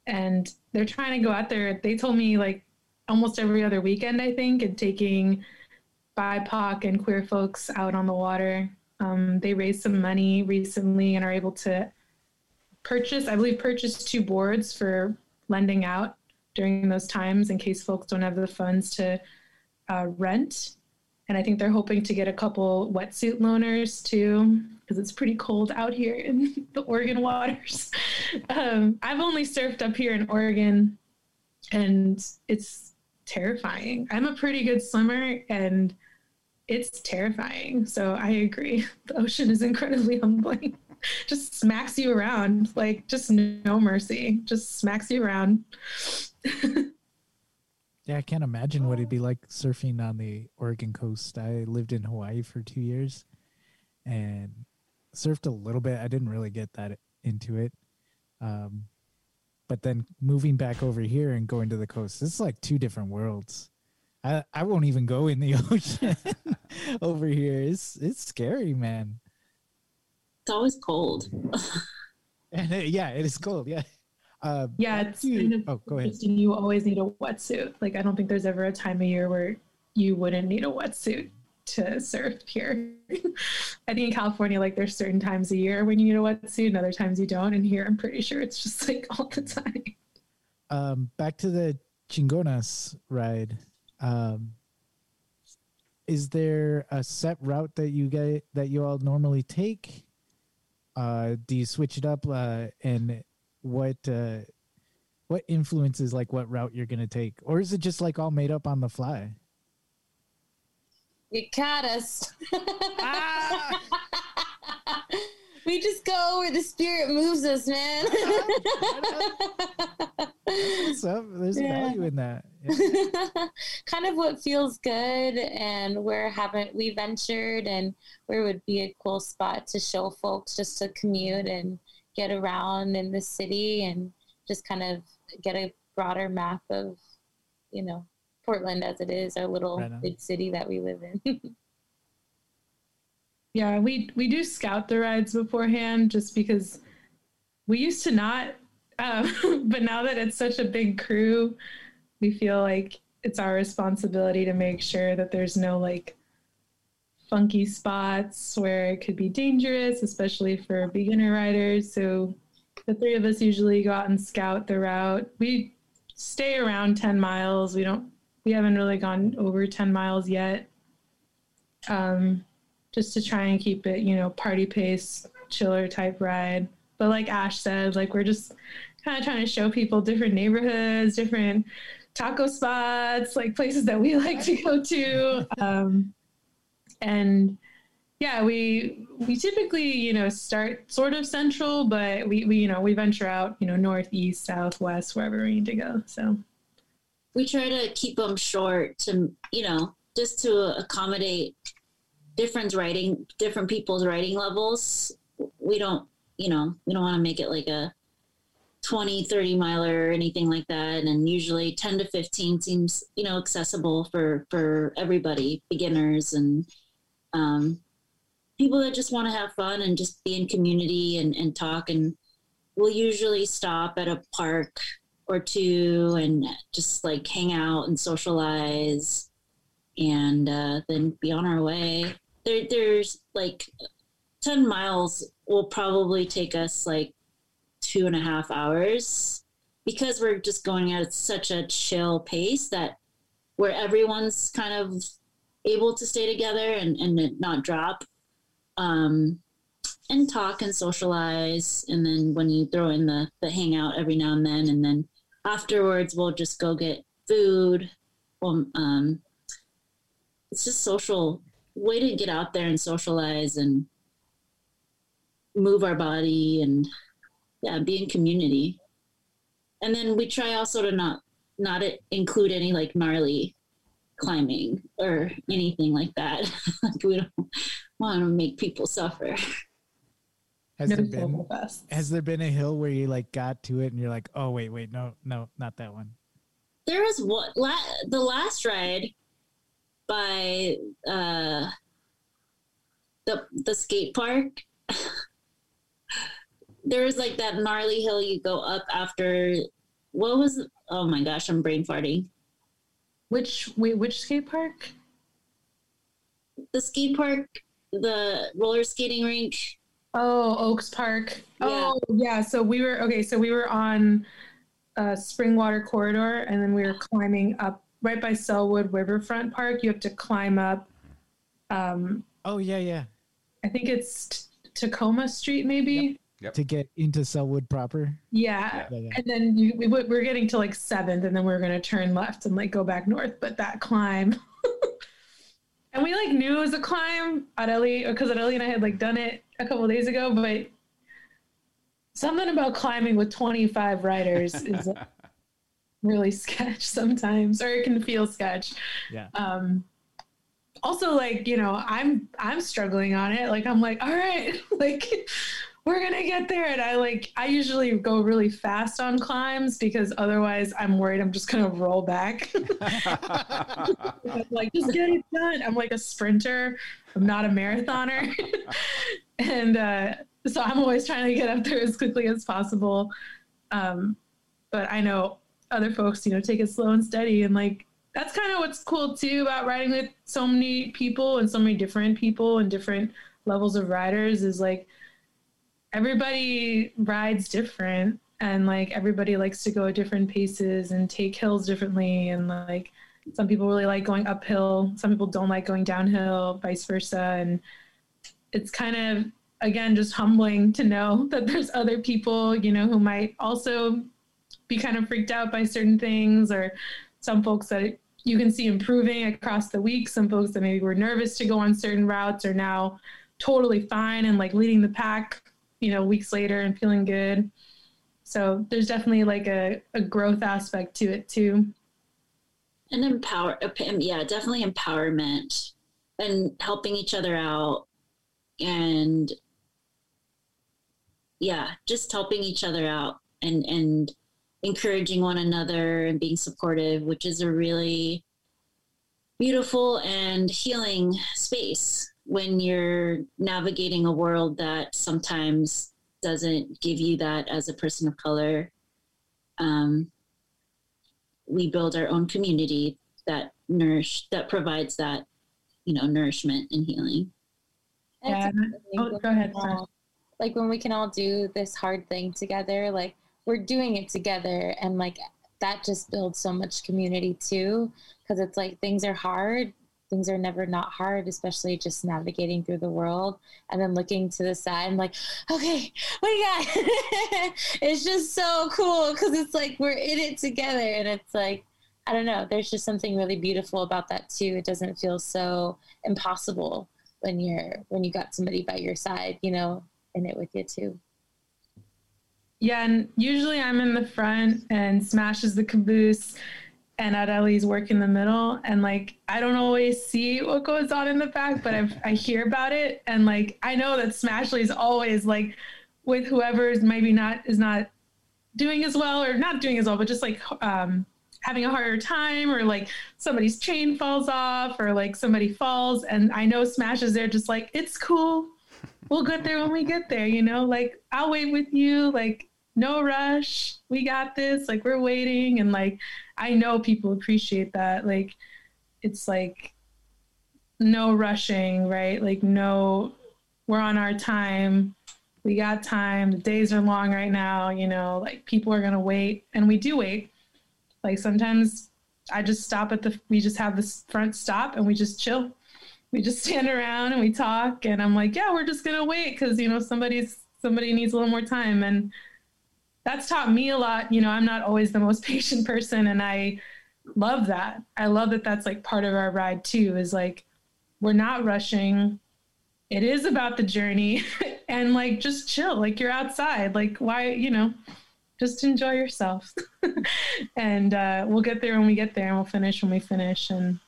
and they're trying to go out there. They told me like almost every other weekend, I think, and taking B I P O C and queer folks out on the water. Um, they raised some money recently and are able to purchase, I believe, purchased two boards for lending out during those times in case folks don't have the funds to uh, rent. And I think they're hoping to get a couple wetsuit loaners too, because it's pretty cold out here in the Oregon waters. um, I've only surfed up here in Oregon, and it's terrifying. I'm a pretty good swimmer, and it's terrifying. So I agree. The ocean is incredibly humbling. Just smacks you around, like just no mercy, just smacks you around. Yeah, I can't imagine what it'd be like surfing on the Oregon coast. I lived in Hawaii for two years and surfed a little bit. I didn't really get that into it. Um, but then moving back over here and going to the coast, it's like two different worlds. I, I won't even go in the ocean over here. It's, it's scary, man. It's always cold. And it, yeah, it is cold. Yeah. Uh, yeah. It's you, kind of oh, go ahead. You always need a wetsuit. Like, I don't think there's ever a time of year where you wouldn't need a wetsuit to surf here. I think in California, like there's certain times a year when you need a wetsuit and other times you don't. And here, I'm pretty sure it's just like all the time. Um, back to the Chingonas ride. Um, is there a set route that you get, that you all normally take? Uh, do you switch it up, uh, and what uh, what influences like what route you're gonna take, or is it just like all made up on the fly? You caught us. Ah! We just go where the spirit moves us, man. What's up? There's yeah. value in that. Yeah. Kind of what feels good, and where haven't we ventured, and where would be a cool spot to show folks just to commute and get around in the city, and just kind of get a broader map of, you know, Portland as it is, our little right big city that we live in. Yeah, we, we do scout the rides beforehand just because we used to not, um, but now that it's such a big crew, we feel like it's our responsibility to make sure that there's no like funky spots where it could be dangerous, especially for beginner riders. So the three of us usually go out and scout the route. We stay around ten miles. We don't, we haven't really gone over ten miles yet. Um, just to try and keep it, you know, party pace, chiller type ride. But like Ash said, like we're just kind of trying to show people different neighborhoods, different taco spots, like places that we like to go to. Um, and yeah, we we typically, you know, start sort of central, but we, we, you know, we venture out, you know, north, east, south, west, wherever we need to go. So we try to keep them short to, you know, just to accommodate different writing, different people's writing levels. We don't, you know, we don't want to make it like a twenty, thirty miler or anything like that. And usually ten to fifteen seems, you know, accessible for, for everybody, beginners and um, people that just want to have fun and just be in community and, and talk. And we'll usually stop at a park or two and just like hang out and socialize and uh, then be on our way. There, there's like ten miles will probably take us like two and a half hours because we're just going at such a chill pace that where everyone's kind of able to stay together and, and not drop um, and talk and socialize. And then when you throw in the, the hangout every now and then, and then afterwards we'll just go get food. Well, um, it's just social way to get out there and socialize and move our body and yeah, be in community. And then we try also to not, not include any like gnarly climbing or anything like that. Like we don't want to make people suffer. Has there been, has there been a hill where you like got to it and you're like, oh wait, wait, no, no, not that one. There is one, la- the last ride by, uh, the, the skate park. There was like that gnarly hill you go up after. What was? Oh my gosh, I'm brain farting. Which wait, which skate park? The skate park, the roller skating rink. Oh, Oaks Park. Yeah. Oh yeah. So we were okay. So we were on uh, Springwater Corridor, and then we were climbing up right by Selwood Riverfront Park. You have to climb up. Um, oh yeah, yeah. I think it's t- Tacoma Street, maybe. Yep. Yep. To get into Selwood proper. Yeah. yeah. And then you, we we're getting to like seventh and then we we're going to turn left and like go back north. But that climb. And we like knew it was a climb. Arlie, because Arlie and I had like done it a couple of days ago. But something about climbing with twenty-five riders is like, really sketch sometimes. Or it can feel sketch. Yeah. Um, also, like, you know, I'm I'm struggling on it. Like, I'm like, all right. Like... we're going to get there. And I like, I usually go really fast on climbs because otherwise I'm worried I'm just going to roll back. Like, just get it done. I'm like a sprinter. I'm not a marathoner. And uh, so I'm always trying to get up there as quickly as possible. Um, but I know other folks, you know, take it slow and steady. And like, that's kind of what's cool too about riding with so many people and so many different people and different levels of riders is like, everybody rides different and like everybody likes to go at different paces and take hills differently. And like some people really like going uphill. Some people don't like going downhill, vice versa. And it's kind of, again, just humbling to know that there's other people, you know, who might also be kind of freaked out by certain things or some folks that you can see improving across the week. Some folks that maybe were nervous to go on certain routes are now totally fine and like leading the pack, you know, weeks later and feeling good. So there's definitely like a, a growth aspect to it too. And empower, yeah, definitely empowerment and helping each other out and yeah, just helping each other out and, and encouraging one another and being supportive, which is a really beautiful and healing space when you're navigating a world that sometimes doesn't give you that as a person of color. Um, we build our own community that nourish, that provides that, you know, nourishment and healing. Yeah. Oh, go ahead. All, like when we can all do this hard thing together, like we're doing it together. And like, that just builds so much community too. Cause it's like, things are hard. Things are never not hard, especially just navigating through the world and then looking to the side and like, okay, what do you got? It's just so cool because it's like we're in it together. And it's like, I don't know, there's just something really beautiful about that too. It doesn't feel so impossible when you're when you got somebody by your side, you know, in it with you too. Yeah, and usually I'm in the front and Smash is the caboose. And Arlie's work in the middle. And like, I don't always see what goes on in the back, but I've, I hear about it. And like, I know that Smashley's always like with whoever's maybe not, is not doing as well, or not doing as well, but just like um, having a harder time, or like somebody's chain falls off, or like somebody falls. And I know Smash is there just like, it's cool. We'll get there when we get there, you know, like I'll wait with you, like no rush. We got this, like we're waiting. And like, I know people appreciate that. Like, it's like no rushing, right? Like no, we're on our time. We got time. The days are long right now, you know, like people are going to wait, and we do wait. Like sometimes I just stop at the, we just have this front stop and we just chill. We just stand around and we talk, and I'm like, yeah, we're just going to wait. 'Cause you know, somebody's, somebody needs a little more time. And that's taught me a lot. You know, I'm not always the most patient person, and I love that. I love that. That's like part of our ride too, is like, we're not rushing. It is about the journey and like, just chill. Like you're outside, like why, you know, just enjoy yourself and uh, we'll get there when we get there, and we'll finish when we finish. And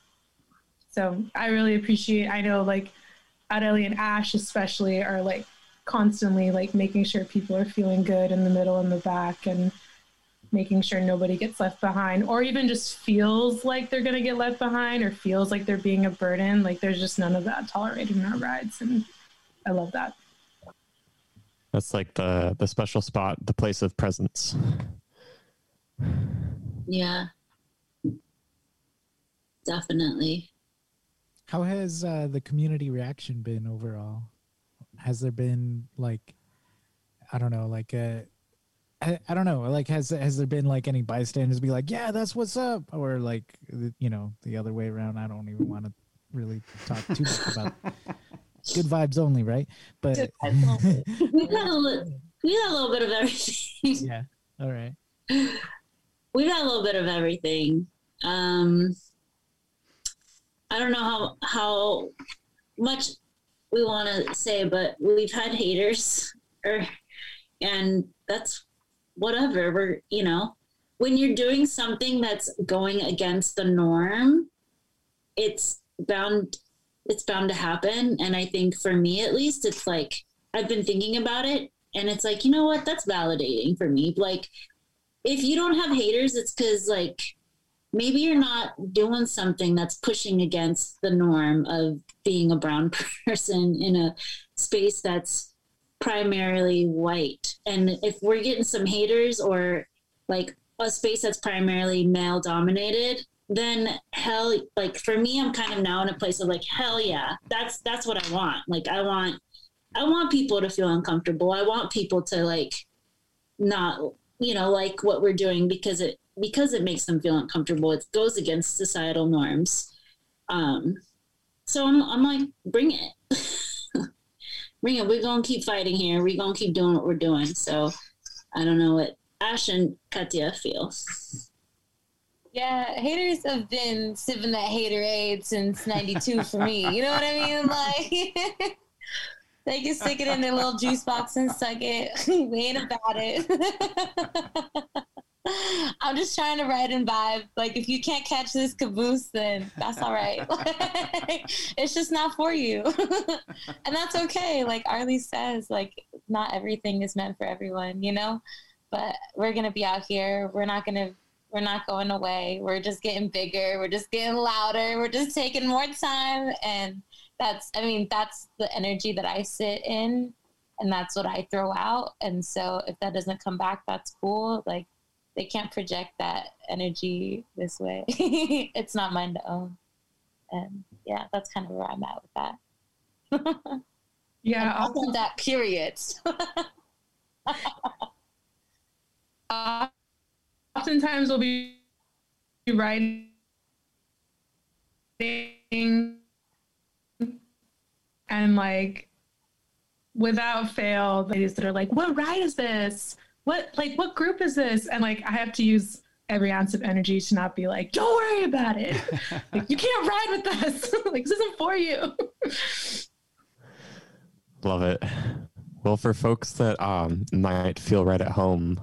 so I really appreciate, I know like Arlie and Ash especially are like constantly like making sure people are feeling good in the middle and the back, and making sure nobody gets left behind, or even just feels like they're going to get left behind, or feels like they're being a burden. Like there's just none of that tolerated in our rides. And I love that. That's like the, the special spot, the place of presence. Yeah, definitely. How has uh, the community reaction been overall? Has there been like, I don't know, like a, I, I don't know, like has has there been like any bystanders be like, yeah, that's what's up? Or like, you know, the other way around. I don't even want to really talk too much about good vibes only, right? But we got a little, we got a little bit of everything. Yeah. All right. We got a little bit of everything. Um, I don't know how how much we want to say, but we've had haters, or and that's whatever. We're, you know, when you're doing something that's going against the norm, it's bound. It's bound to happen. And I think for me, at least, it's like, I've been thinking about it, and it's like, you know what? That's validating for me. Like, if you don't have haters, it's because like, maybe you're not doing something that's pushing against the norm of being a brown person in a space that's primarily white. And if we're getting some haters, or like a space that's primarily male dominated, then hell, like for me, I'm kind of now in a place of like, hell yeah, that's, that's what I want. Like, I want, I want people to feel uncomfortable. I want people to like, not, you know, like what we're doing, because it, because it makes them feel uncomfortable. It goes against societal norms. Um, so I'm, I'm like, bring it, bring it. We're going to keep fighting here. We're going to keep doing what we're doing. So I don't know what Ash and Katya feel. Yeah, haters have been sipping that haterade since ninety-two for me. You know what I mean? Like, they can stick it in their little juice box and suck it. We ain't about it. I'm just trying to ride and vibe. Like, if you can't catch this caboose, then that's all right. It's just not for you. And that's okay. Like Arlie says, like, not everything is meant for everyone, you know? But we're going to be out here. We're not going to... We're not going away. We're just getting bigger. We're just getting louder. We're just taking more time. And that's, I mean, that's the energy that I sit in, and that's what I throw out. And so if that doesn't come back, that's cool. Like, they can't project that energy this way. It's not mine to own. And yeah, that's kind of where I'm at with that. Yeah. Also that period. uh- Oftentimes we'll be riding and like without fail, the ladies that are like, what ride is this? What, like, what group is this? And like, I have to use every ounce of energy to not be like, don't worry about it. Like, you can't ride with us. Like, this isn't for you. Love it. Well, for folks that um, might feel right at home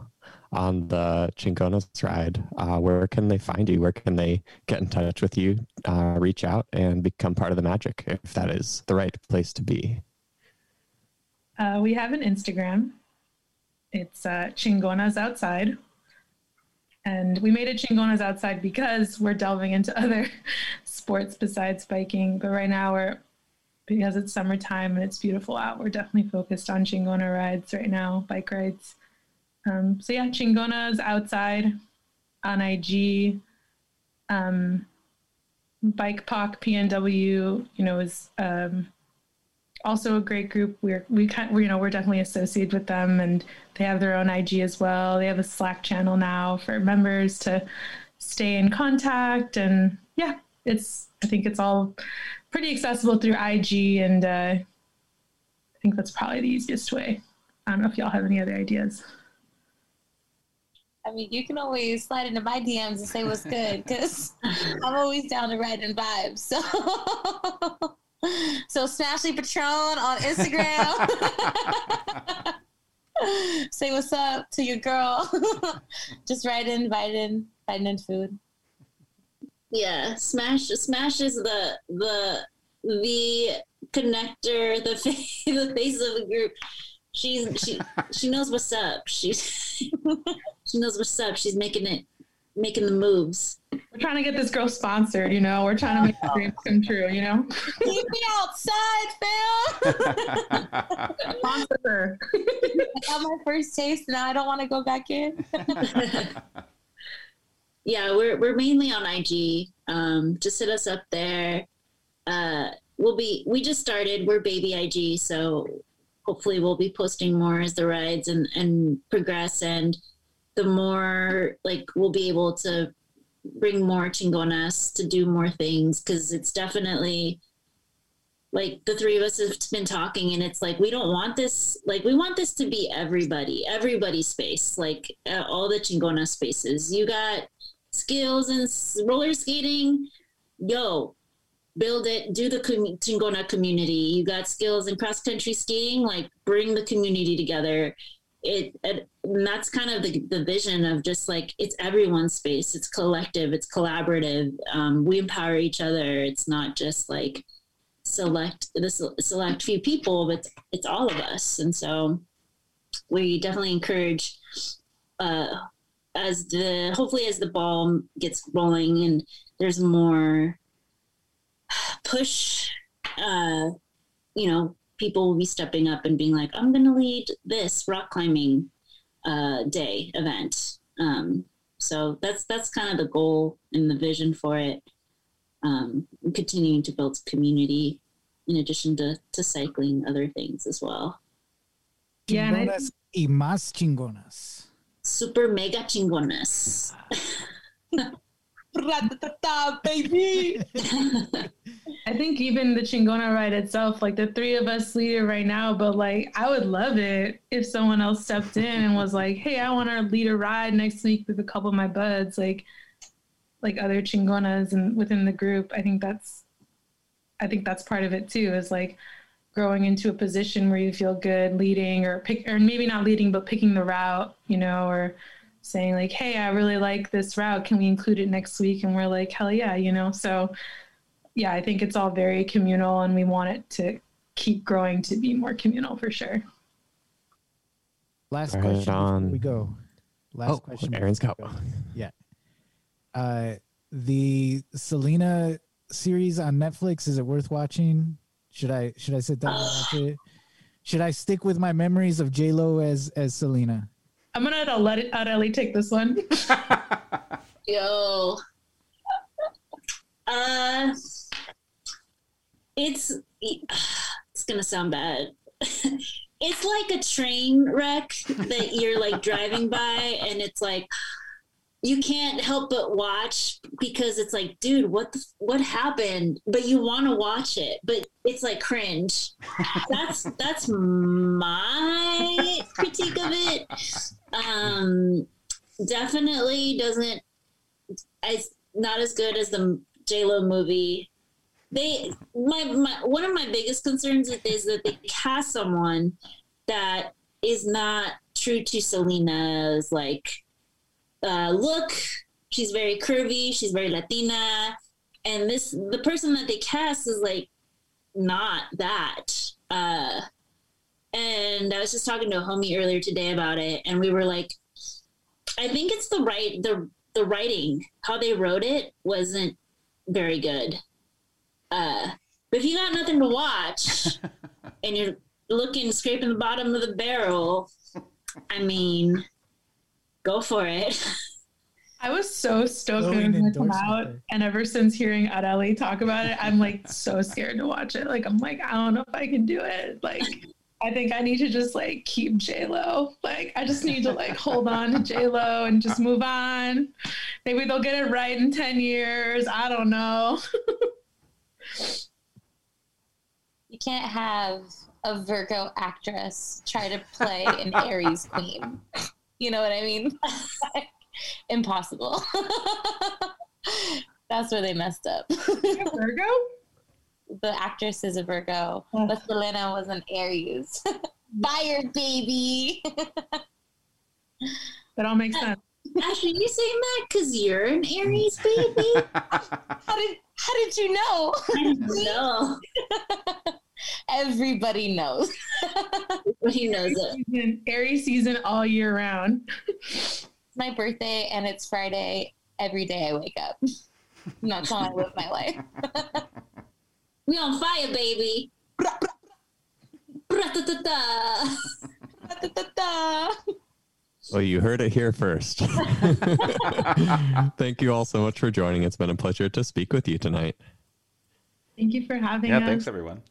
on the Chingonas ride, uh, where can they find you? Where can they get in touch with you, uh, reach out and become part of the magic, if that is the right place to be? Uh, we have an Instagram. It's uh, Chingonas Outside. And we made it Chingonas Outside because we're delving into other sports besides biking. But right now, we're because it's summertime and it's beautiful out, we're definitely focused on Chingona rides right now, bike rides. Um, so yeah, Chingonas Outside on I G. Um, Bike P O C P N W, you know, is um, also a great group. We're we kind, we, you know, we're definitely associated with them, and they have their own I G as well. They have a Slack channel now for members to stay in contact, and yeah, it's I think it's all pretty accessible through I G, and uh, I think that's probably the easiest way. I don't know if y'all have any other ideas. I mean, you can always slide into my D Ms and say what's good, because I'm always down to ride and vibe. So, so Smashley Patron on Instagram. Say what's up to your girl. Just ride in, bite in, biting in food. Yeah, Smash. Smash is the the the connector, the face, the face of the group. She's she she knows what's up. She's. She knows what's up. She's making it, making the moves. We're trying to get this girl sponsored, you know. We're trying to make the dreams come true, you know. Keep me outside, Phil. Sponsor her. I got my first taste, now I don't want to go back in. Yeah, we're we're mainly on I G. Um, just hit us up there. Uh, we'll be. We just started. We're baby I G, so hopefully we'll be posting more as the rides and and progress and. The more, like, we'll be able to bring more Chingonas to do more things, because it's definitely, like, the three of us have been talking, and it's like, we don't want this, like, we want this to be everybody, everybody's space, like, uh, all the Chingona spaces. You got skills and roller skating, yo, build it, do the com- Chingona community. You got skills and cross-country skiing, like, bring the community together. It, it and that's kind of the, the vision of just like it's everyone's space, it's collective, it's collaborative, um we empower each other. It's not just like select this select few people, but it's, it's all of us. And so we definitely encourage uh as the hopefully as the ball gets rolling and there's more push, uh you know people will be stepping up and being like, I'm going to lead this rock climbing uh, day event. Um, so that's that's kind of the goal and the vision for it. Um, continuing to build community in addition to, to cycling, other things as well. Yeah, Chingonas y más chingonas. Super mega chingonas. Baby. I think even the Chingona ride itself, like the three of us lead it right now, but like I would love it if someone else stepped in and was like, hey, I want to lead a ride next week with a couple of my buds, like like other Chingonas and within the group. I think that's I think that's part of it too, is like growing into a position where you feel good leading or pick or maybe not leading but picking the route, you know, or saying like, hey, I really like this route. Can we include it next week? And we're like, hell yeah, you know? So yeah, I think it's all very communal and we want it to keep growing to be more communal for sure. Last right question on. Before we go. Last oh, question. Aaron's got one. Yeah. Uh, the Selena series on Netflix, is it worth watching? Should I, should I sit down and watch it? Should I stick with my memories of J-Lo as, as Selena? I'm going to let Arlie take this one. Yo. Uh, it's, it's going to sound bad. It's like a train wreck that you're like driving by and it's like, you can't help but watch because it's like, dude, what, the, what happened? But you want to watch it, but it's like cringe. That's, that's my critique of it. Um, definitely doesn't, it's not as good as the J-Lo movie. They, my, my, one of my biggest concerns is that they cast someone that is not true to Selena's like, Uh, look, she's very curvy, she's very Latina, and this the person that they cast is like not that. Uh, And I was just talking to a homie earlier today about it, and we were like, I think it's the right, the the writing, how they wrote it wasn't very good. Uh, but if you got nothing to watch and you're looking, scraping the bottom of the barrel, I mean, go for it. I was so stoked when it came out, and ever since hearing Arlie talk about it, I'm like so scared to watch it. Like I'm like, I don't know if I can do it. Like I think I need to just like keep J-Lo. Like I just need to like hold on to J-Lo and just move on. Maybe they'll get it right in ten years. I don't know. You can't have a Virgo actress try to play an Aries queen. You know what I mean? Impossible. That's where they messed up. You're Virgo? The actress is a Virgo, oh. But Selena was an Aries. Fired, baby. That all makes sense. Ashley, you saying that because you're an Aries, baby? how did how did you know? I didn't know. Everybody knows. Everybody knows it. Season, Aries season all year round. My birthday and it's Friday every day I wake up. And that's how I live my life. We on fire, baby. Well, you heard it here first. Thank you all so much for joining. It's been a pleasure to speak with you tonight. Thank you for having yeah, us. Yeah, thanks everyone.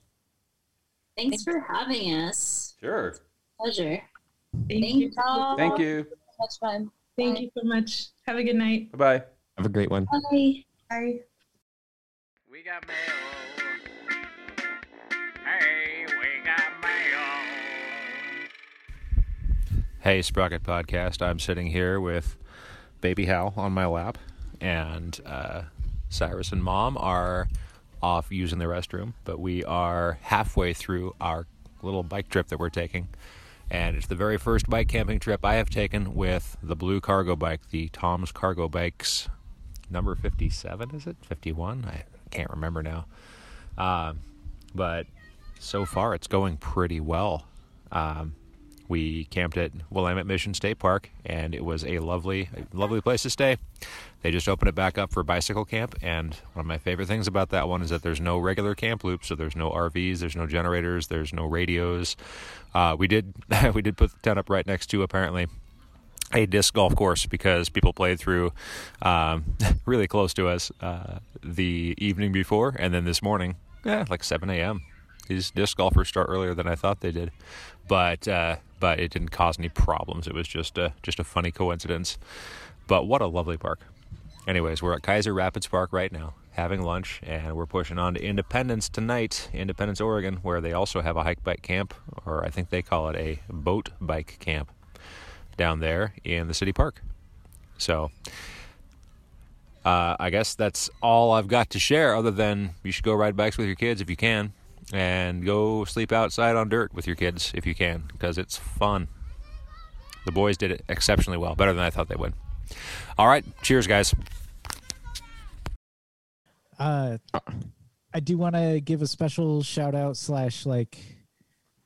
Thanks, thanks for having us. Sure. Pleasure. Thank, Thank you. All. Thank you. Much fun. Thank Bye. you so much. Have a good night. Bye bye. Have a great one. Bye. Bye. We got mail. Hey, we got mail. Hey, Sprocket Podcast. I'm sitting here with Baby Hal on my lap, and uh, Cyrus and Mom are off using the restroom, but we are halfway through our little bike trip that we're taking. And it's the very first bike camping trip I have taken with the blue cargo bike, the Tom's Cargo Bikes, number fifty-seven, is it? fifty-one? I can't remember now. Um, but so far, it's going pretty well. Um, we camped at Willamette Mission State Park, and it was a lovely, a lovely place to stay. They just opened it back up for bicycle camp, and one of my favorite things about that one is that there's no regular camp loops, so there's no R Vs, there's no generators, there's no radios. Uh, we did we did put the tent up right next to, apparently, a disc golf course because people played through um, really close to us uh, the evening before, and then this morning, yeah, like seven a.m., these disc golfers start earlier than I thought they did. But uh, but it didn't cause any problems. It was just a, just a funny coincidence. But what a lovely park. Anyways, we're at Kaiser Rapids Park right now, having lunch, and we're pushing on to Independence tonight, Independence, Oregon, where they also have a hike-bike camp, or I think they call it a boat-bike camp, down there in the city park. So uh, I guess that's all I've got to share, other than you should go ride bikes with your kids if you can. And go sleep outside on dirt with your kids if you can, because it's fun. The boys did it exceptionally well, better than I thought they would. All right, cheers, guys. Uh, I do want to give a special shout out slash like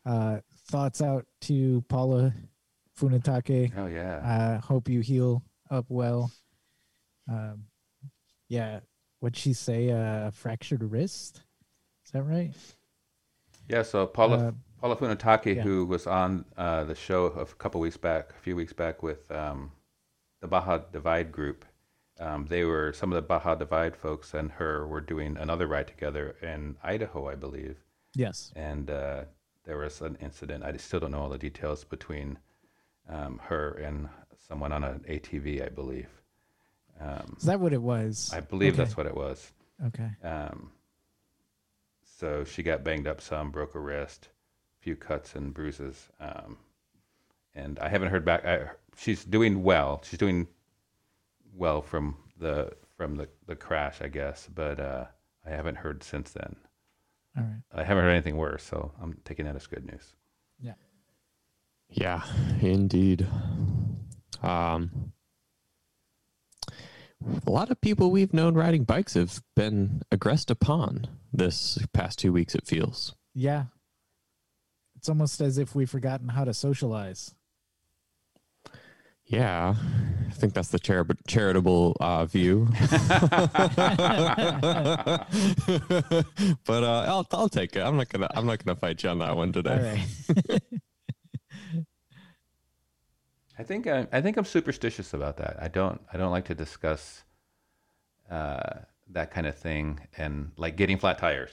uh, thoughts out to Paula Funatake. Oh yeah. Uh, hope you heal up well. Um, yeah, what'd she say? Uh, fractured wrist. Is that right? Yeah, so Paula, uh, Paula Funatake, yeah. who was on uh, the show a couple weeks back, a few weeks back with um, the Baja Divide group, um, they were, some of the Baja Divide folks and her were doing another ride together in Idaho, I believe. Yes. And uh, there was an incident, I still don't know all the details, between um, her and someone on an A T V, I believe. Um, Is that what it was? I believe okay. that's what it was. Okay. Um, So she got banged up some, broke her wrist, a few cuts and bruises. Um, and I haven't heard back. I, she's doing well. She's doing well from the from the, the crash, I guess. But uh, I haven't heard since then. All right. I haven't heard anything worse, so I'm taking that as good news. Yeah. Yeah, indeed. Um, a lot of people we've known riding bikes have been aggressed upon this past two weeks, it feels. Yeah. It's almost as if we've forgotten how to socialize. Yeah, I think that's the chari- charitable uh, view. But uh, I'll I'll take it. I'm not gonna I'm not gonna fight you on that one today. All right. I think I, I think I'm superstitious about that. I don't I don't like to discuss uh, that kind of thing, and like getting flat tires.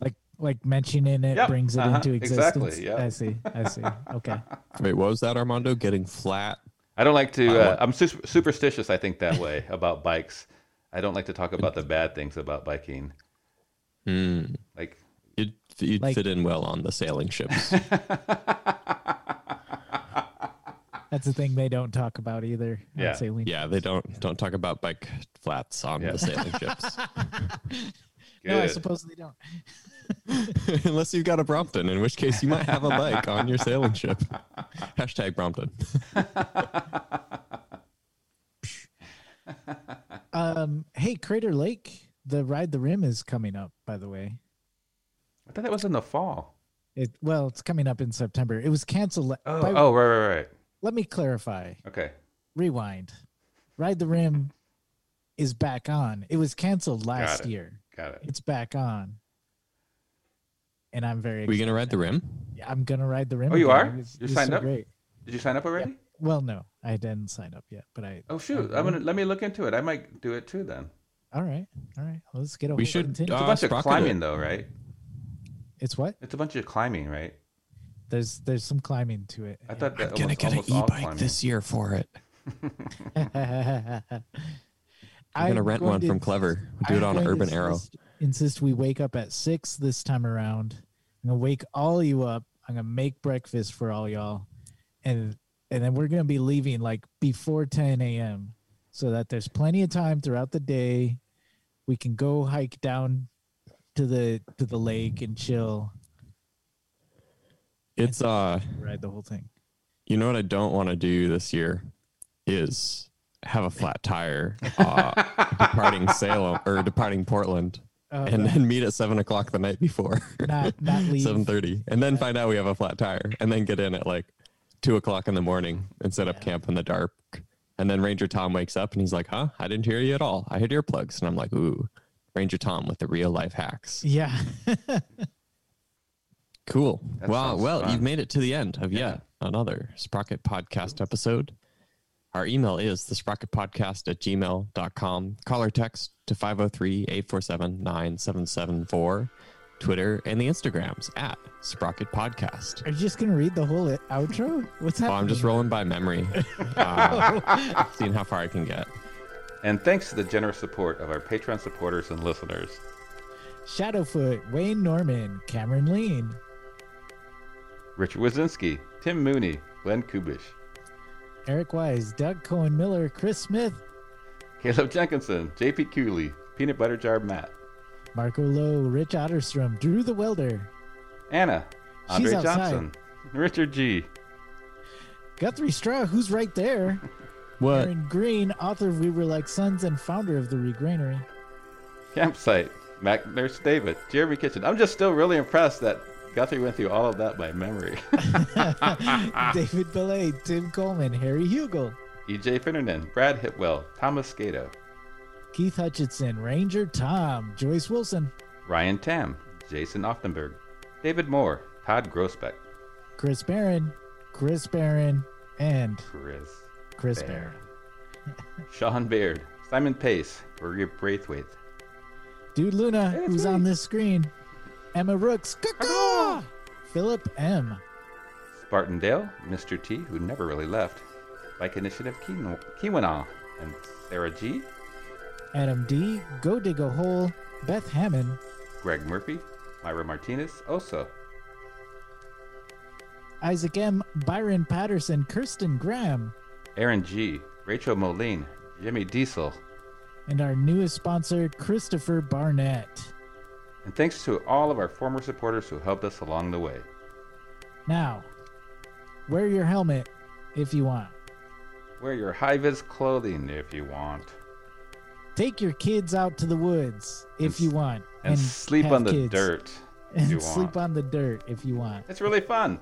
Like. Like mentioning it yep. brings it uh-huh. into existence. Exactly. Yep. I see. I see. Okay. Wait, what was that, Armando? Getting flat? I don't like to. Uh, I'm su- superstitious, I think, that way about bikes. I don't like to talk about the bad things about biking. Mm. Like You'd, you'd like, fit in well on the sailing ships. That's the thing they don't talk about either. Yeah, sailing yeah ships. They don't don't talk about bike flats on yeah. the sailing ships. No, I suppose they don't. Unless you've got a Brompton, in which case you might have a bike on your sailing ship. Hashtag Brompton. um, hey, Crater Lake, the Ride the Rim is coming up, by the way. I thought that was in the fall. It Well, it's coming up in September. It was canceled. Oh, by, oh right, right, right. Let me clarify. Okay. Rewind. Ride the Rim is back on. It was canceled last got it. year. Got it. It's back on. And I'm very excited. Are you going to ride the rim? Yeah, I'm going to ride the rim. Oh, you again. are? It's, You're it's signed so up? Great. Did you sign up already? Yeah. Well, no. I didn't sign up yet, but I... Oh, shoot. I'm gonna, let me look into it. I might do it, too, then. All right. All right. Let's get over it. We should... Uh, it's a bunch uh, of climbing, it. though, right? It's what? It's a bunch of climbing, right? There's there's some climbing to it. I yeah. thought that I'm going to get an e-bike this year for it. I'm going to rent one from Clever. We'll do it on Urban Arrow. Insist we wake up at six this time around. I'm gonna wake all you up. I'm gonna make breakfast for all y'all, and and then we're gonna be leaving like before ten a.m. so that there's plenty of time throughout the day. We can go hike down to the to the lake and chill. It's and uh ride the whole thing. You know what I don't want to do this year is have a flat tire uh, departing Salem or departing Portland. Oh, and no. then meet at seven o'clock the night before. Not, not leave. Seven thirty, and then yeah. find out we have a flat tire, and then get in at like two o'clock in the morning and set up yeah. camp in the dark. And then Ranger Tom wakes up and he's like, "Huh? I didn't hear you at all. I had earplugs." And I'm like, "Ooh, Ranger Tom with the real life hacks." Yeah. Cool. That wow. Well, fun. You've made it to the end of yeah. yet another Sprocket Podcast episode. Our email is the sprocket podcast at gmail dot com. Call or text to five oh three, eight four seven, nine seven seven four. Twitter and the Instagrams at Sprocket Podcast. Are you just going to read the whole outro? What's happening? Oh, I'm just rolling by memory, uh, seeing how far I can get. And thanks to the generous support of our Patreon supporters and listeners. Shadowfoot, Wayne Norman, Cameron Lean, Richard Wazinski, Tim Mooney, Glenn Kubish, Eric Wise, Doug Cohen-Miller, Chris Smith, Caleb Jenkinson, J P. Cooley, Peanut Butter Jar Matt, Marco Lowe, Rich Otterstrom, Drew the Welder, Anna, Andre She's Johnson, outside. Richard G. Guthrie Straw, who's right there? What? Aaron Green, author of We Were Like Sons and founder of The Regranary. Campsite, Mac Nurse David, Jeremy Kitchen. I'm just still really impressed that Guthrie went through all of that by memory. David Belay, Tim Coleman, Harry Hugel, E J Finnernan, Brad Hipwell, Thomas Skato, Keith Hutchinson, Ranger Tom, Joyce Wilson, Ryan Tam, Jason Offenberg, David Moore, Todd Grosbeck, Chris Barron, Chris Barron, and Chris, Chris Barron, Barron. Sean Beard, Simon Pace, Berger Braithwaite, Dude Luna, hey, who's me. on this screen, Emma Rooks, Caw-caw! Philip M. Spartan Dale, Mister T, who never really left, Bike Initiative Kiwana, and Sarah G. Adam D, Go Dig a Hole, Beth Hammond, Greg Murphy, Myra Martinez, Oso, Isaac M, Byron Patterson, Kirsten Graham, Aaron G, Rachel Moline, Jimmy Diesel, and our newest sponsor, Christopher Barnett. And thanks to all of our former supporters who helped us along the way. Now, wear your helmet if you want. Wear your high-vis clothing if you want. Take your kids out to the woods if and, you want. And, and sleep on the kids. dirt. and sleep on the dirt if you want. It's really fun.